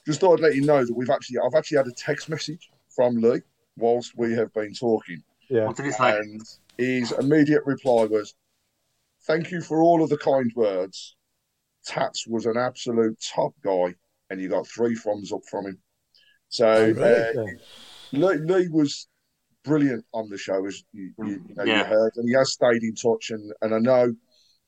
Just thought I'd let you know that I've actually had a text message from Lee whilst we have been talking. Yeah. What did he say? And his immediate reply was, "Thank you for all of the kind words. Tats was an absolute top guy, and you got 3 thumbs up from him." So Lee was brilliant on the show, as you heard, and he has stayed in touch. And I know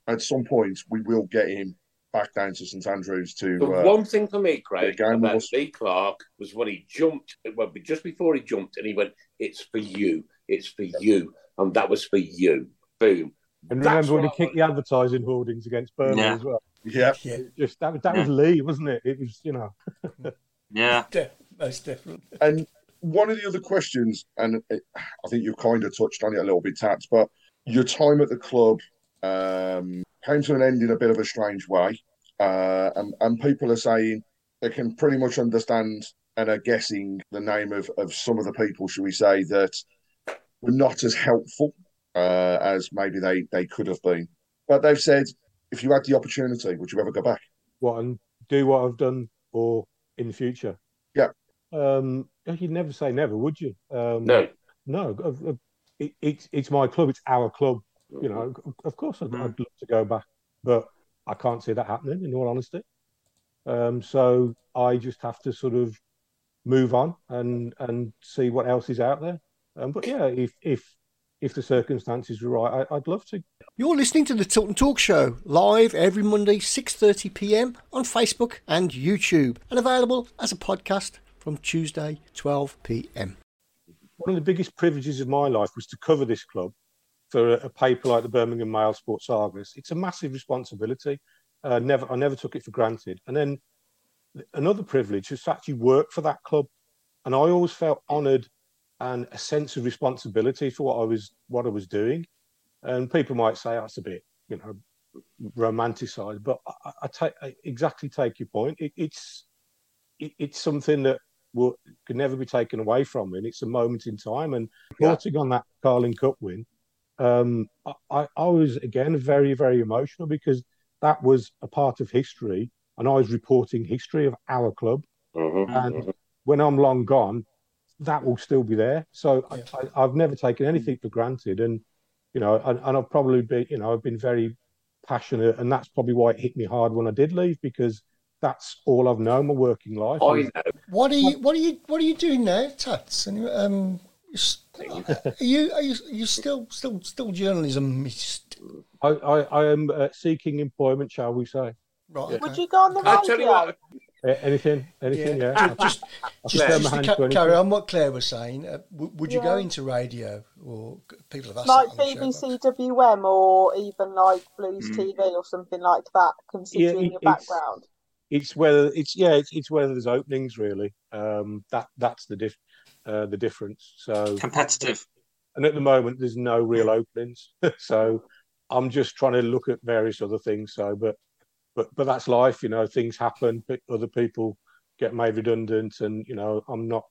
at some point we will get him back down to St Andrews to. The one thing for me, Craig, about Lee Clark was when he jumped. Well, just before he jumped, and he went, "It's for you, it's for you," and that was for you. Boom. And remember when he kicked the advertising hoardings against Birmingham as well. Yeah, just that was Lee, wasn't it? It was, Yeah, most definitely. And one of the other questions, and I think you kind of touched on it a little bit, Tats, but your time at the club came to an end in a bit of a strange way, and people are saying they can pretty much understand and are guessing the name of some of the people, shall we say, that were not as helpful as maybe they could have been. But they've said, if you had the opportunity, would you ever go back? What, and do what I've done, or in the future? Yeah. You'd never say never, would you? No. It's my club. It's our club. Of course I'd love to go back, but I can't see that happening, in all honesty. So I just have to sort of move on and see what else is out there. But yeah, if the circumstances were right, I'd love to. You're listening to the Tilton Talk Show, live every Monday, 6:30pm on Facebook and YouTube, and available as a podcast from Tuesday, 12pm. One of the biggest privileges of my life was to cover this club for a paper like the Birmingham Mail, Sports Argus. It's a massive responsibility. I never took it for granted. And then another privilege was to actually work for that club. And I always felt honoured and a sense of responsibility for what I was doing. And people might say that's a bit, romanticised, but I exactly take your point. It's something that can never be taken away from me, and it's a moment in time. And reporting on that Carling Cup win, I was, again, very, very emotional, because that was a part of history, and I was reporting history of our club. Mm-hmm. And when I'm long gone, that will still be there. So I've never taken anything for granted. And, and I've probably been, I've been very passionate, and that's probably why it hit me hard when I did leave, because that's all I've known my working life. I know. What are you doing now, Tats? And, are you still journalismist? I am seeking employment, shall we say. Right. Yeah. Would you go on the road? I tell you what, Anything, yeah. Just to carry on what Claire was saying, would you go into radio? Or people have asked like BBC WM or even like Blues TV or something like that, considering your background? It's whether there's openings really. That's the difference. So competitive, and at the moment there's no real openings. So I'm just trying to look at various other things. So, but that's life, you know. Things happen. Other people get made redundant, and you know, I'm not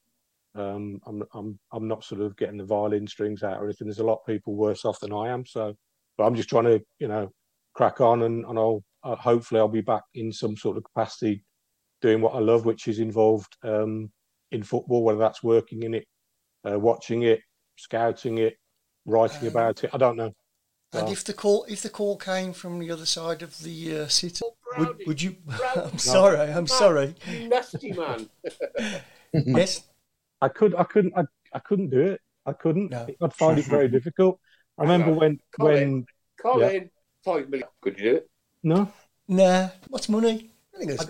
sort of getting the violin strings out or anything. There's a lot of people worse off than I am. So, but I'm just trying to, you know, crack on, and I'll. Hopefully I'll be back in some sort of capacity doing what I love, which is involved in football, whether that's working in it, watching it, scouting it, writing about it. I don't know. And if the call came from the other side of the city, would you? I'm sorry. You nasty man. Yes, I couldn't do it. I couldn't. No. I'd find it very difficult. I remember when Colin, 5 million. Could you do it? No. Nah. What's money? I just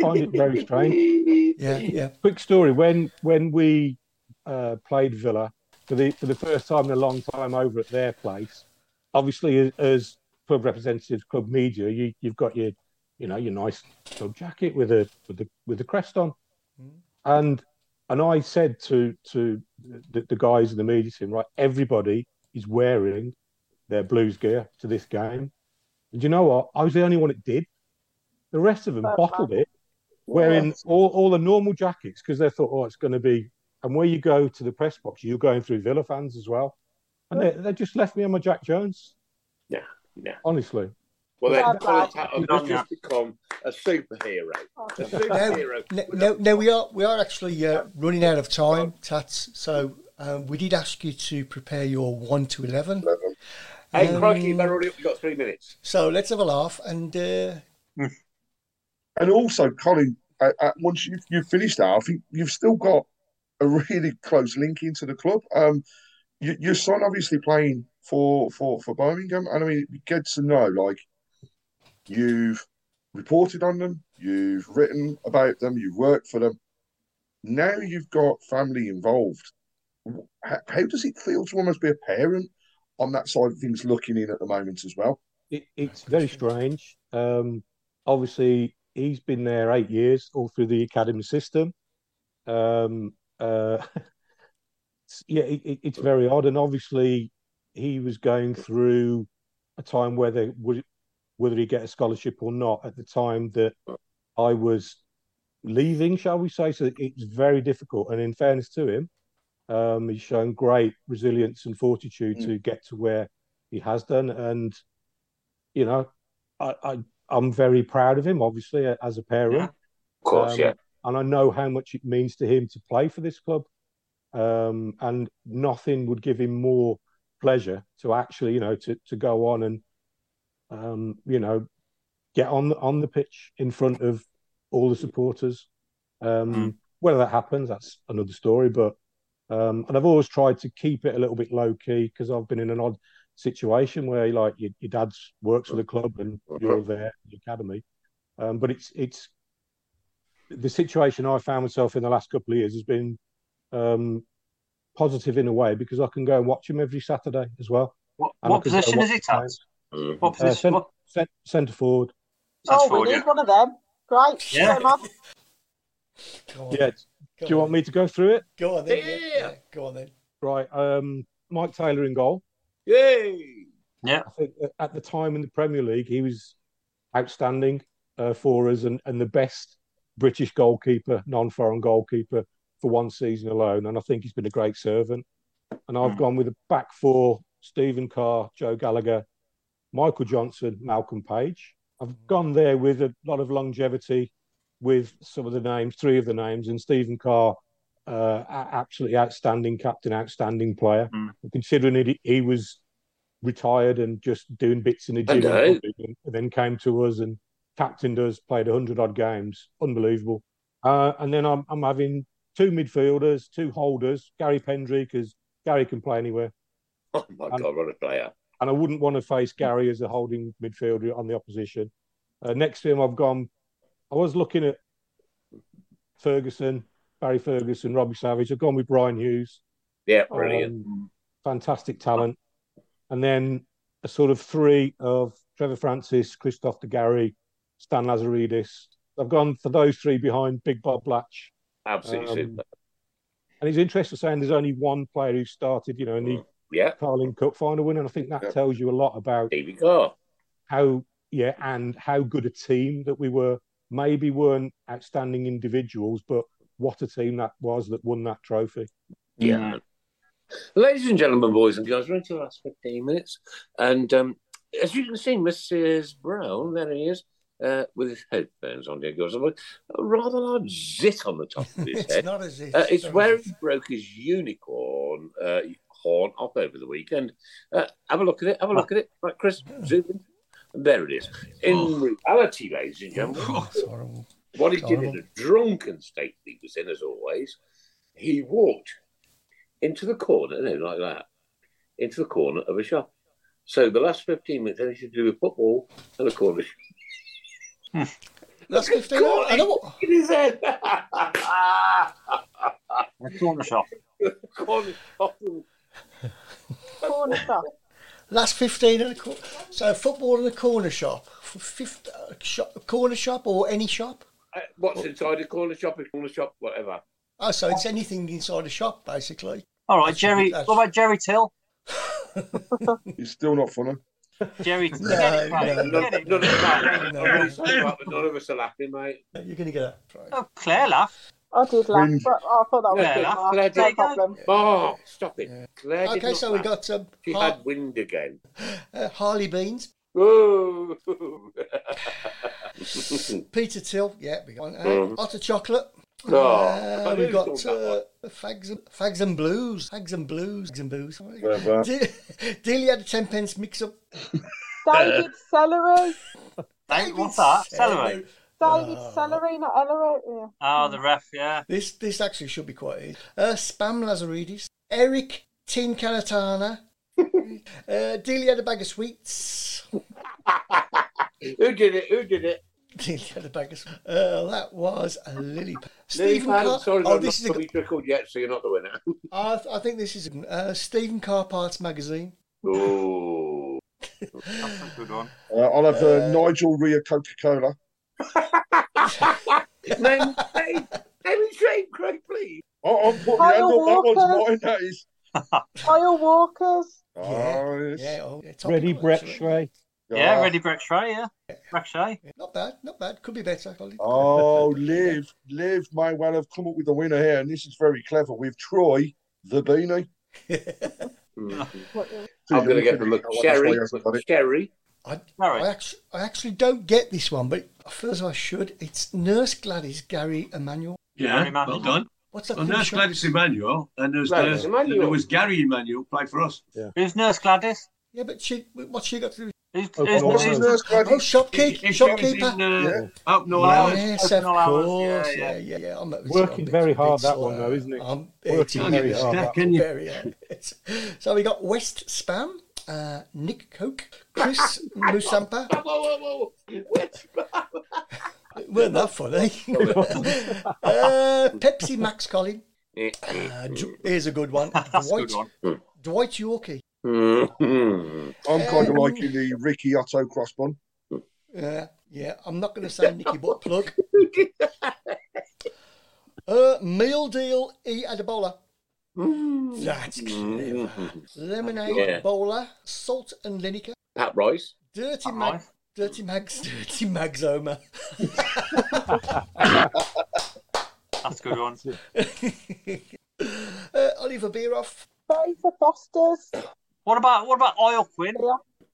find it very strange. Yeah. Quick story. When we played Villa for the first time in a long time over at their place, obviously as club representatives, club media, you've got your, you know, your nice club jacket with the crest on, and I said to the guys in the media team, right, everybody is wearing their Blues gear to this game. And you know what? I was the only one that did. The rest of them bottled it, wearing all the normal jackets because they thought, it's going to be. And where you go to the press box, you're going through Villa fans as well. And they just left me on my Jack Jones. Yeah. Honestly. Well, then Colin Tattum has just become a superhero. Now we are actually running out of time, Tats. So we did ask you to prepare your 1 to 11. Hey, crikey, we've got 3 minutes. So let's have a laugh. And also, Colin, once you've finished that, I think you've still got a really close link into the club. Your son obviously playing for Birmingham. And I mean, it gets to know, like, you've reported on them, you've written about them, you've worked for them. Now you've got family involved. How does it feel to almost be a parent on that side of things, looking in at the moment as well? It's very strange. Obviously, he's been there 8 years, all through the academy system. It's very odd. And obviously, he was going through a time whether he get a scholarship or not at the time that I was leaving, shall we say. So it's very difficult. And in fairness to him, he's shown great resilience and fortitude to get to where he has done, and you know, I'm very proud of him, obviously, as a parent. Yeah, of course, And I know how much it means to him to play for this club, and nothing would give him more pleasure to actually, you know, to go on and you know, get on the pitch in front of all the supporters. Whether that happens, that's another story, but. And I've always tried to keep it a little bit low key because I've been in an odd situation where, like, your dad works for the club and you're there in the academy. But it's the situation I found myself in the last couple of years has been positive in a way because I can go and watch him every Saturday as well. What position is it at? What position? Centre forward. We need one of them. Great. Yeah. Yeah. Do you want me to go through it? Go on then. Yeah. Go on then. Right. Mike Taylor in goal. Yay! Yeah. I think at the time in the Premier League, he was outstanding for us and the best British goalkeeper, non-foreign goalkeeper for one season alone. And I think he's been a great servant. And I've gone with a back four, Stephen Carr, Joe Gallagher, Michael Johnson, Malcolm Page. I've gone there with a lot of longevity with some of the names, three of the names, and Stephen Carr, absolutely outstanding captain, outstanding player. Considering he was retired and just doing bits in the gym, and then came to us and captained us, played 100-odd games. Unbelievable. And then I'm having two midfielders, two holders, Gary Pendry, because Gary can play anywhere. Oh, my God, what a player. And I wouldn't want to face Gary as a holding midfielder on the opposition. Next to him, I've gone I was looking at Ferguson, Barry Ferguson, Robbie Savage. I've gone with Brian Hughes. Yeah, brilliant. Fantastic talent. And then a sort of three of Trevor Francis, Christoph de Gary, Stan Lazaridis. I've gone for those three behind Big Bob Blatch. Absolutely. And it's interesting saying there's only one player who started, you know, in the Carling Cup final win. And I think that tells you a lot about David Carr. How good a team that we were. Maybe weren't outstanding individuals, but what a team that was that won that trophy. Yeah. Ladies and gentlemen, boys and girls, we're into the last 15 minutes. And as you can see, Mrs. Browne, there he is, with his headphones on, dear girls. A rather large zit on the top of his head. It's not a zit. It's where he broke his unicorn horn up over the weekend. Have a look at it. Have a look at it. Right, Chris, zoom in. And there it is. In reality, ladies and gentlemen, what he did in a drunken state he was in, as always, he walked into the corner, like that, into the corner of a shop. So the last 15 minutes, anything to do with football and a corner of a shop. That's 15 minutes? I know what... It is then. A corner shop. Corner shop. Last 15 and a corner. So football in a corner shop. Corner shop or any shop? What's inside a corner shop? A corner shop, whatever. Oh, so it's anything inside a shop, basically. All right, that's Jerry. What about Jerry Till? He's still not funny. Jerry Till. None of us are laughing, mate. You're going to get that. Right. Oh, Claire laughed. I did laugh, but I thought that was Claire good. Claire did. Oh, stop it. Yeah. Claire did. Okay, so we got some... She had wind again. Harley Beans. Ooh. Peter Till. Yeah, we got Otter Chocolate. We've got Fags and Blues. Fags and Blues. Dealey had a 10 pence mix-up. David Celery. What's that? Celery. David Elleray, not Elleray. Yeah. Oh, the ref, yeah. This actually should be quite easy. Spam Lazaridis. Eric Tin Caratana. Dealey had a bag of sweets. Who did it? Dealey had a bag of sweets. That was a lily. Stephen Carr. Sorry, this is not trickled yet, so you're not the winner. I think this is Stephen Carr Parts Magazine. Oh. That's a good one. I'll have Nigel Rea Coca-Cola. Name Shane Craig, please. I'm putting my hand up. That one's mine, that is. Kyle Walkers. Oh, yes. Ready Brett Shrey. Yeah, Ready Brett Shrey, yeah. Brett Shrey. Not bad. Could be better. Oh, Liv may well have come up with the winner here, and this is very clever. With Troy, the beanie. I'm going to get the look. Sherry. I actually don't get this one, but I feel as I should. It's Nurse Gladys Gary Emmanuel. Yeah, well done. What's that? Well, Nurse Gladys Emmanuel, and there was Gary Emmanuel played for us. Yeah. Who's Nurse Gladys? Yeah, but what's she got to do? Who's Nurse Gladys? Oh, shopkeeper. Up north. Yes, of course. Yeah. I'm working very hard that one though, isn't it? I'm working very hard. Can you? So we got West Spam. Nick Coke, Chris Musampa. It weren't that funny. Pepsi Max Colin. Here's a good one. Dwight Yorkie. I'm kind of liking the Ricky Otto crossbun. Yeah, I'm not going to say Nicky Butt Plug. Meal Deal E. Adebola. That's clever. Lemonade Bowler, Salt and Lineker. Pat Rice. Dirty Mags Omer. That's a good one. Oliver Bierhoff. Fraser Foster's. What about Oil Quinn?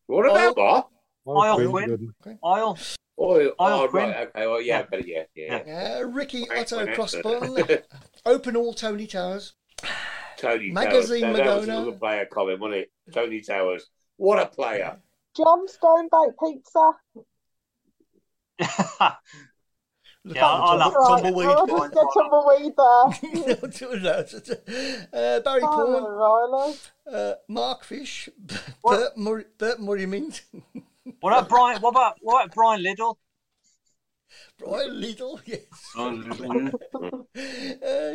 What about what? Oil Quinn. Oil. Oh, Quinn. Right, okay. Oh, yeah, but yeah. Ricky Otto Crossbone. Open all Tony Towers. Tony Magazine Towers. That was another player, Colin, wasn't it? Tony Towers. What a player. John Stonebait Pizza. I love tumbleweed. I'll just get tumbleweed there. Barry Paul. Mark Fish. Bert Murray Mint. What about Brian Liddell? Brian Lidl, yes.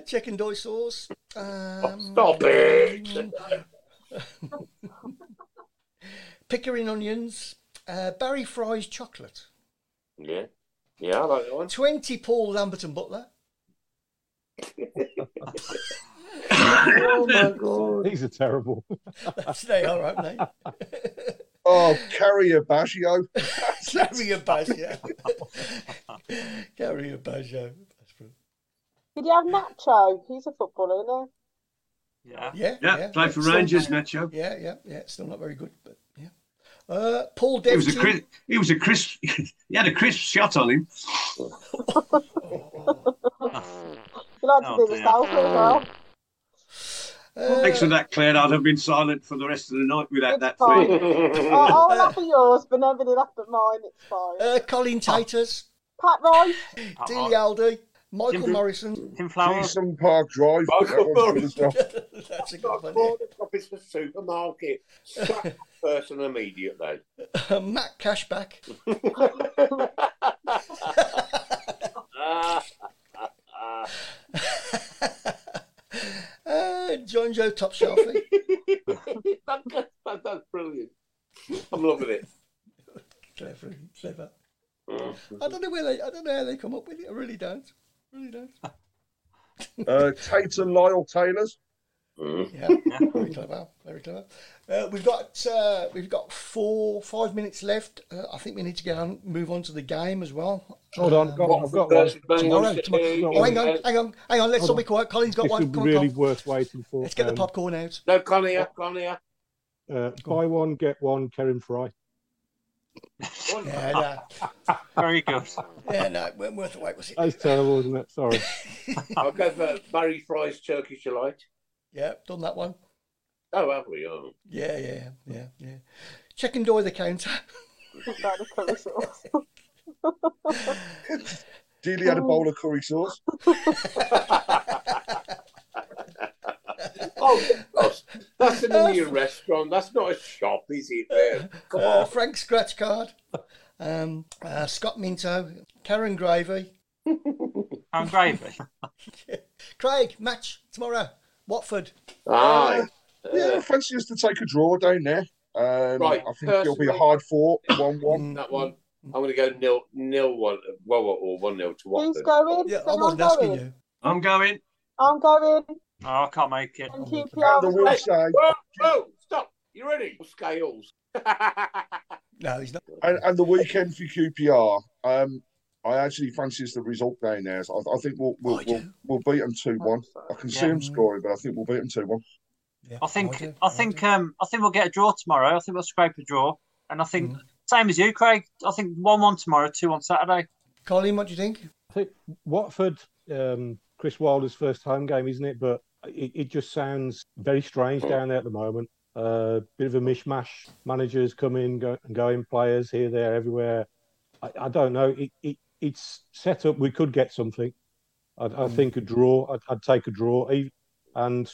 Chicken doy sauce. Stop it! Pickering onions. Barry Fry's chocolate. Yeah. Yeah, I like that one. 20 Paul Lambert and Butler. Oh, my God. These are terrible. They are, aren't they? Oh, Carriabagio. Carriabagio. Carriabagio. Did he have Nacho? He's a footballer, isn't he? Yeah. Yeah. Played for Rangers, Nacho. Yeah. Still not very good, but yeah. Paul Dempsey. He was a crisp. He had a crisp shot on him. You like to do the style for well. Thanks for that, Claire. I'd have been silent for the rest of the night without that fine. Thing. I'll laugh at yours, but nobody laughed at mine. It's fine. Colin Tattus. Pat Rice. Dilly Aldi. Michael Morrison. Tim Flowers. Jason Park Drive. Michael Morrison. That's a good one. It's the supermarket. Sack person immediately. Matt Cashback. John Joe Top Shelfie. That's brilliant. I'm loving it. Clever. Mm. I don't know how they come up with it. I really don't. Tate and Lyle Taylors. Mm. Yeah, very clever. We've got 5 minutes left. I think we need to get on, move on to the game as well. Hold on, I've got one. Tomorrow. Hang on. Let's all be quiet. Colin's got this one. This would be really worth waiting for. Let's get the popcorn out. No, Colin here. Buy one, get one. Karen Fry. Yeah, no. Very good. Yeah, no, it wasn't worth the wait, was it? That was terrible, wasn't it? Sorry. I'll go for Barry Fry's Turkish Delight. Yeah, done that one. Oh, have we? Oh. Yeah. Check and door the counter. Dealey had a bowl of curry sauce. Oh, that's an Indian restaurant. That's not a shop, is it? There. Come on. Frank Scratch Card. Scott Minto. Karen Gravy. Craig, match tomorrow. Watford. Aye. I fancy us to take a draw down there. Right. I think it'll be a hard fought 1-1. That one. I'm going to go 0-1. Or 1-0 to Watford. Who's going? Yeah, I wasn't asking you. I'm going. Oh, I can't make it. Thank you, whoa, stop. You ready? Scales. No, he's not. And the weekend for QPR, I actually fancy it's the result down there. So I think we'll beat them 2-1. I can see them scoring, but I think we'll beat them 2-1. Yeah, I think we'll get a draw tomorrow. I think we'll scrape a draw. And I think, same as you, Craig, I think 1-1 tomorrow, 2-1 Saturday. Colin, what do you think? I think Watford... Chris Wilder's first home game, isn't it? But it just sounds very strange down there at the moment. A bit of a mishmash. Managers come in, going, players here, there, everywhere. I don't know. It's set up. We could get something. I think a draw. I'd take a draw. And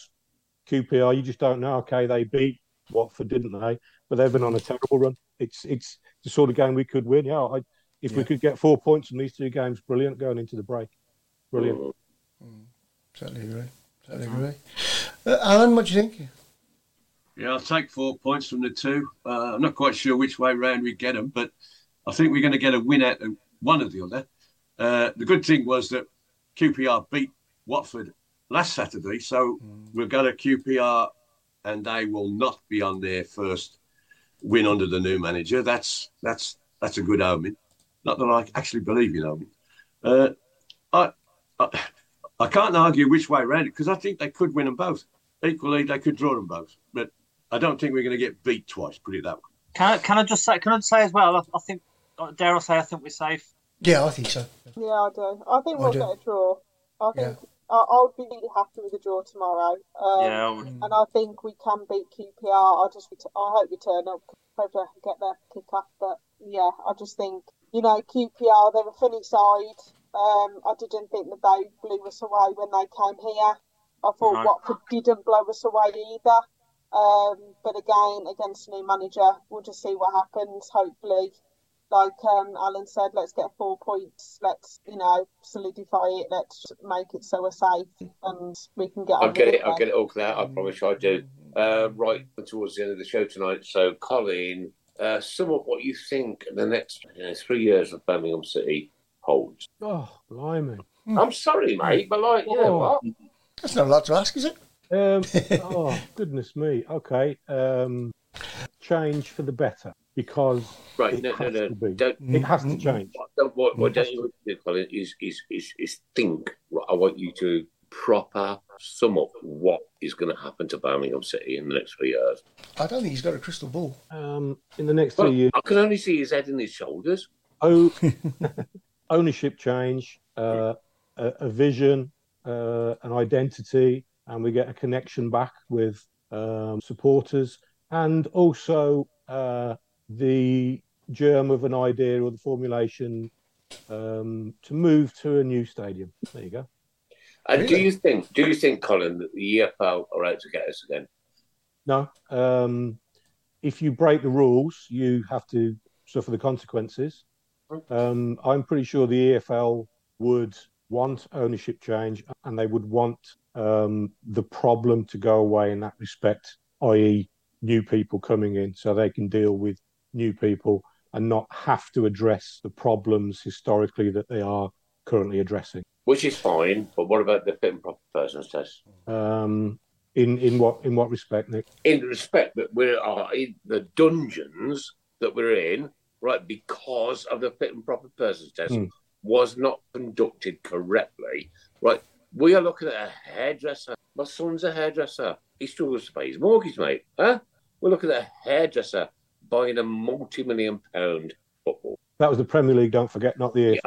QPR, you just don't know. Okay, they beat Watford, didn't they? But they've been on a terrible run. It's the sort of game we could win. Yeah, if we could get 4 points from these two games, brilliant going into the break. Brilliant. Oh. Certainly agree. Alan, what do you think? Yeah, I'll take 4 points from the two. I'm not quite sure which way round we get them, but I think we're going to get a win out of one or the other. The good thing was that QPR beat Watford last Saturday, so we'll go to QPR and they will not be on their first win under the new manager. That's a good omen. Not that I actually believe in omen. I can't argue which way around it because I think they could win them both. Equally, they could draw them both. But I don't think we're going to get beat twice, put it that way. Can I just say as well, I think, dare I say, I think we're safe. Yeah, I think so. Yeah, I do. I think we'll get a draw. I think I'll be really happy with a draw tomorrow. And I think we can beat QPR. I hope we turn up. Hopefully I can get their kick off. But yeah, I just think, QPR, they're a funny side. I didn't think that they blew us away when they came here. I thought Watford didn't blow us away either. But again, against a new manager, we'll just see what happens. Hopefully, like Alan said, let's get 4 points. Let's, solidify it. Let's make it so we're safe and we can get on. I'll get it all clear. I promise I do. Right, towards the end of the show tonight. So, Colin, sum up what you think the next 3 years of Birmingham City holds. Oh, blimey. I'm sorry, mate, but you know what? That's not a lot to ask, is it? Oh, goodness me. Okay. Change for the better, because it has to change. What don't you do, Colin, is think. I want you to proper sum up what is going to happen to Birmingham City in the next 3 years. I don't think he's got a crystal ball. In the next 3 years... I can only see his head and his shoulders. Oh, ownership change, a vision, an identity, and we get a connection back with supporters, and also the germ of an idea or the formulation to move to a new stadium. There you go. And do you think, Colin, that the EFL are out to get us again? No. If you break the rules, you have to suffer the consequences. I'm pretty sure the EFL would want ownership change, and they would want the problem to go away in that respect, i.e. new people coming in so they can deal with new people and not have to address the problems historically that they are currently addressing. Which is fine, but what about the fit and proper person's test? In what respect, Nick? In respect that we are in the dungeons that we're in, right, because of the fit and proper person's test was not conducted correctly, right? We are looking at a hairdresser. My son's a hairdresser. He struggles to pay his mortgage, mate. Huh? We're looking at a hairdresser buying a multi-million-pound football. That was the Premier League, don't forget, not the...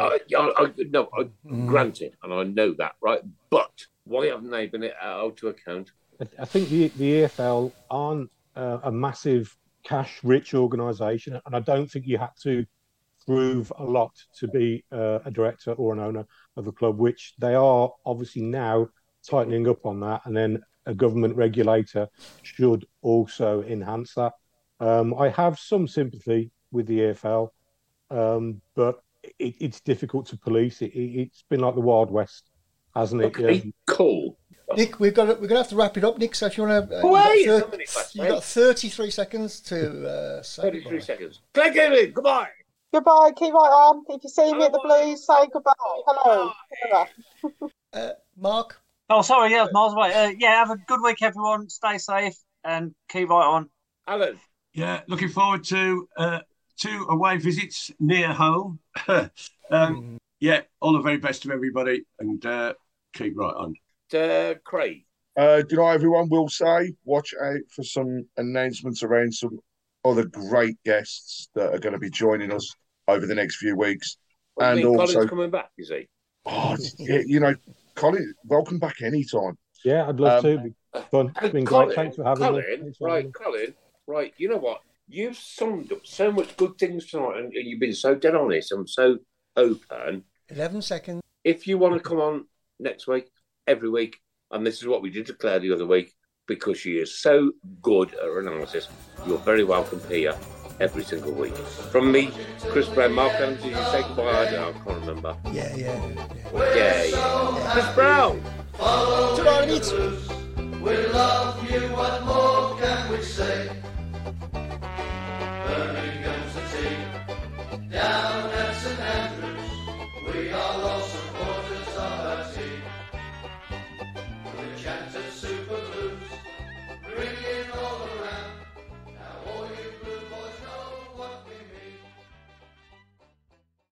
Granted, and I know that, right? But why haven't they been held to account? I think the EFL aren't a massive cash-rich organisation, and I don't think you had to prove a lot to be a director or an owner of a club, which they are obviously now tightening up on that, and then a government regulator should also enhance that. I have some sympathy with the EFL, but it's difficult to police. It's been like the Wild West, hasn't it? Okay, yeah. Cool. Nick, we're going to have to wrap it up, Nick, so if you want to... you've got 33 seconds to say 33 goodbye. Seconds. Click in, goodbye! Goodbye, keep right on. If you see me at the Blues, say goodbye. Hello. Mark? Oh, sorry, yeah, Miles away. Have a good week, everyone. Stay safe and keep right on. Alan? Yeah, looking forward to two away visits near home. Yeah, all the very best to everybody and keep right on. Craig? Do you know what everyone will say? Watch out for some announcements around some other great guests that are going to be joining us over the next few weeks. Colin's coming back, is he? Oh, yeah, Colin, welcome back anytime. Yeah, I'd love to. Fun. It's been great. Thanks for having me. Colin, you know what? You've summed up so much good things tonight, and you've been so dead honest and so open. 11 seconds. If you want to come on next week, every week, and this is what we did to Claire the other week, because she is so good at her analysis, you're very welcome here every single week. From me, Chris Browne, Mark Adams, did you say goodbye? I can't remember. Yeah. Chris Browne! Tonight, we love you one more.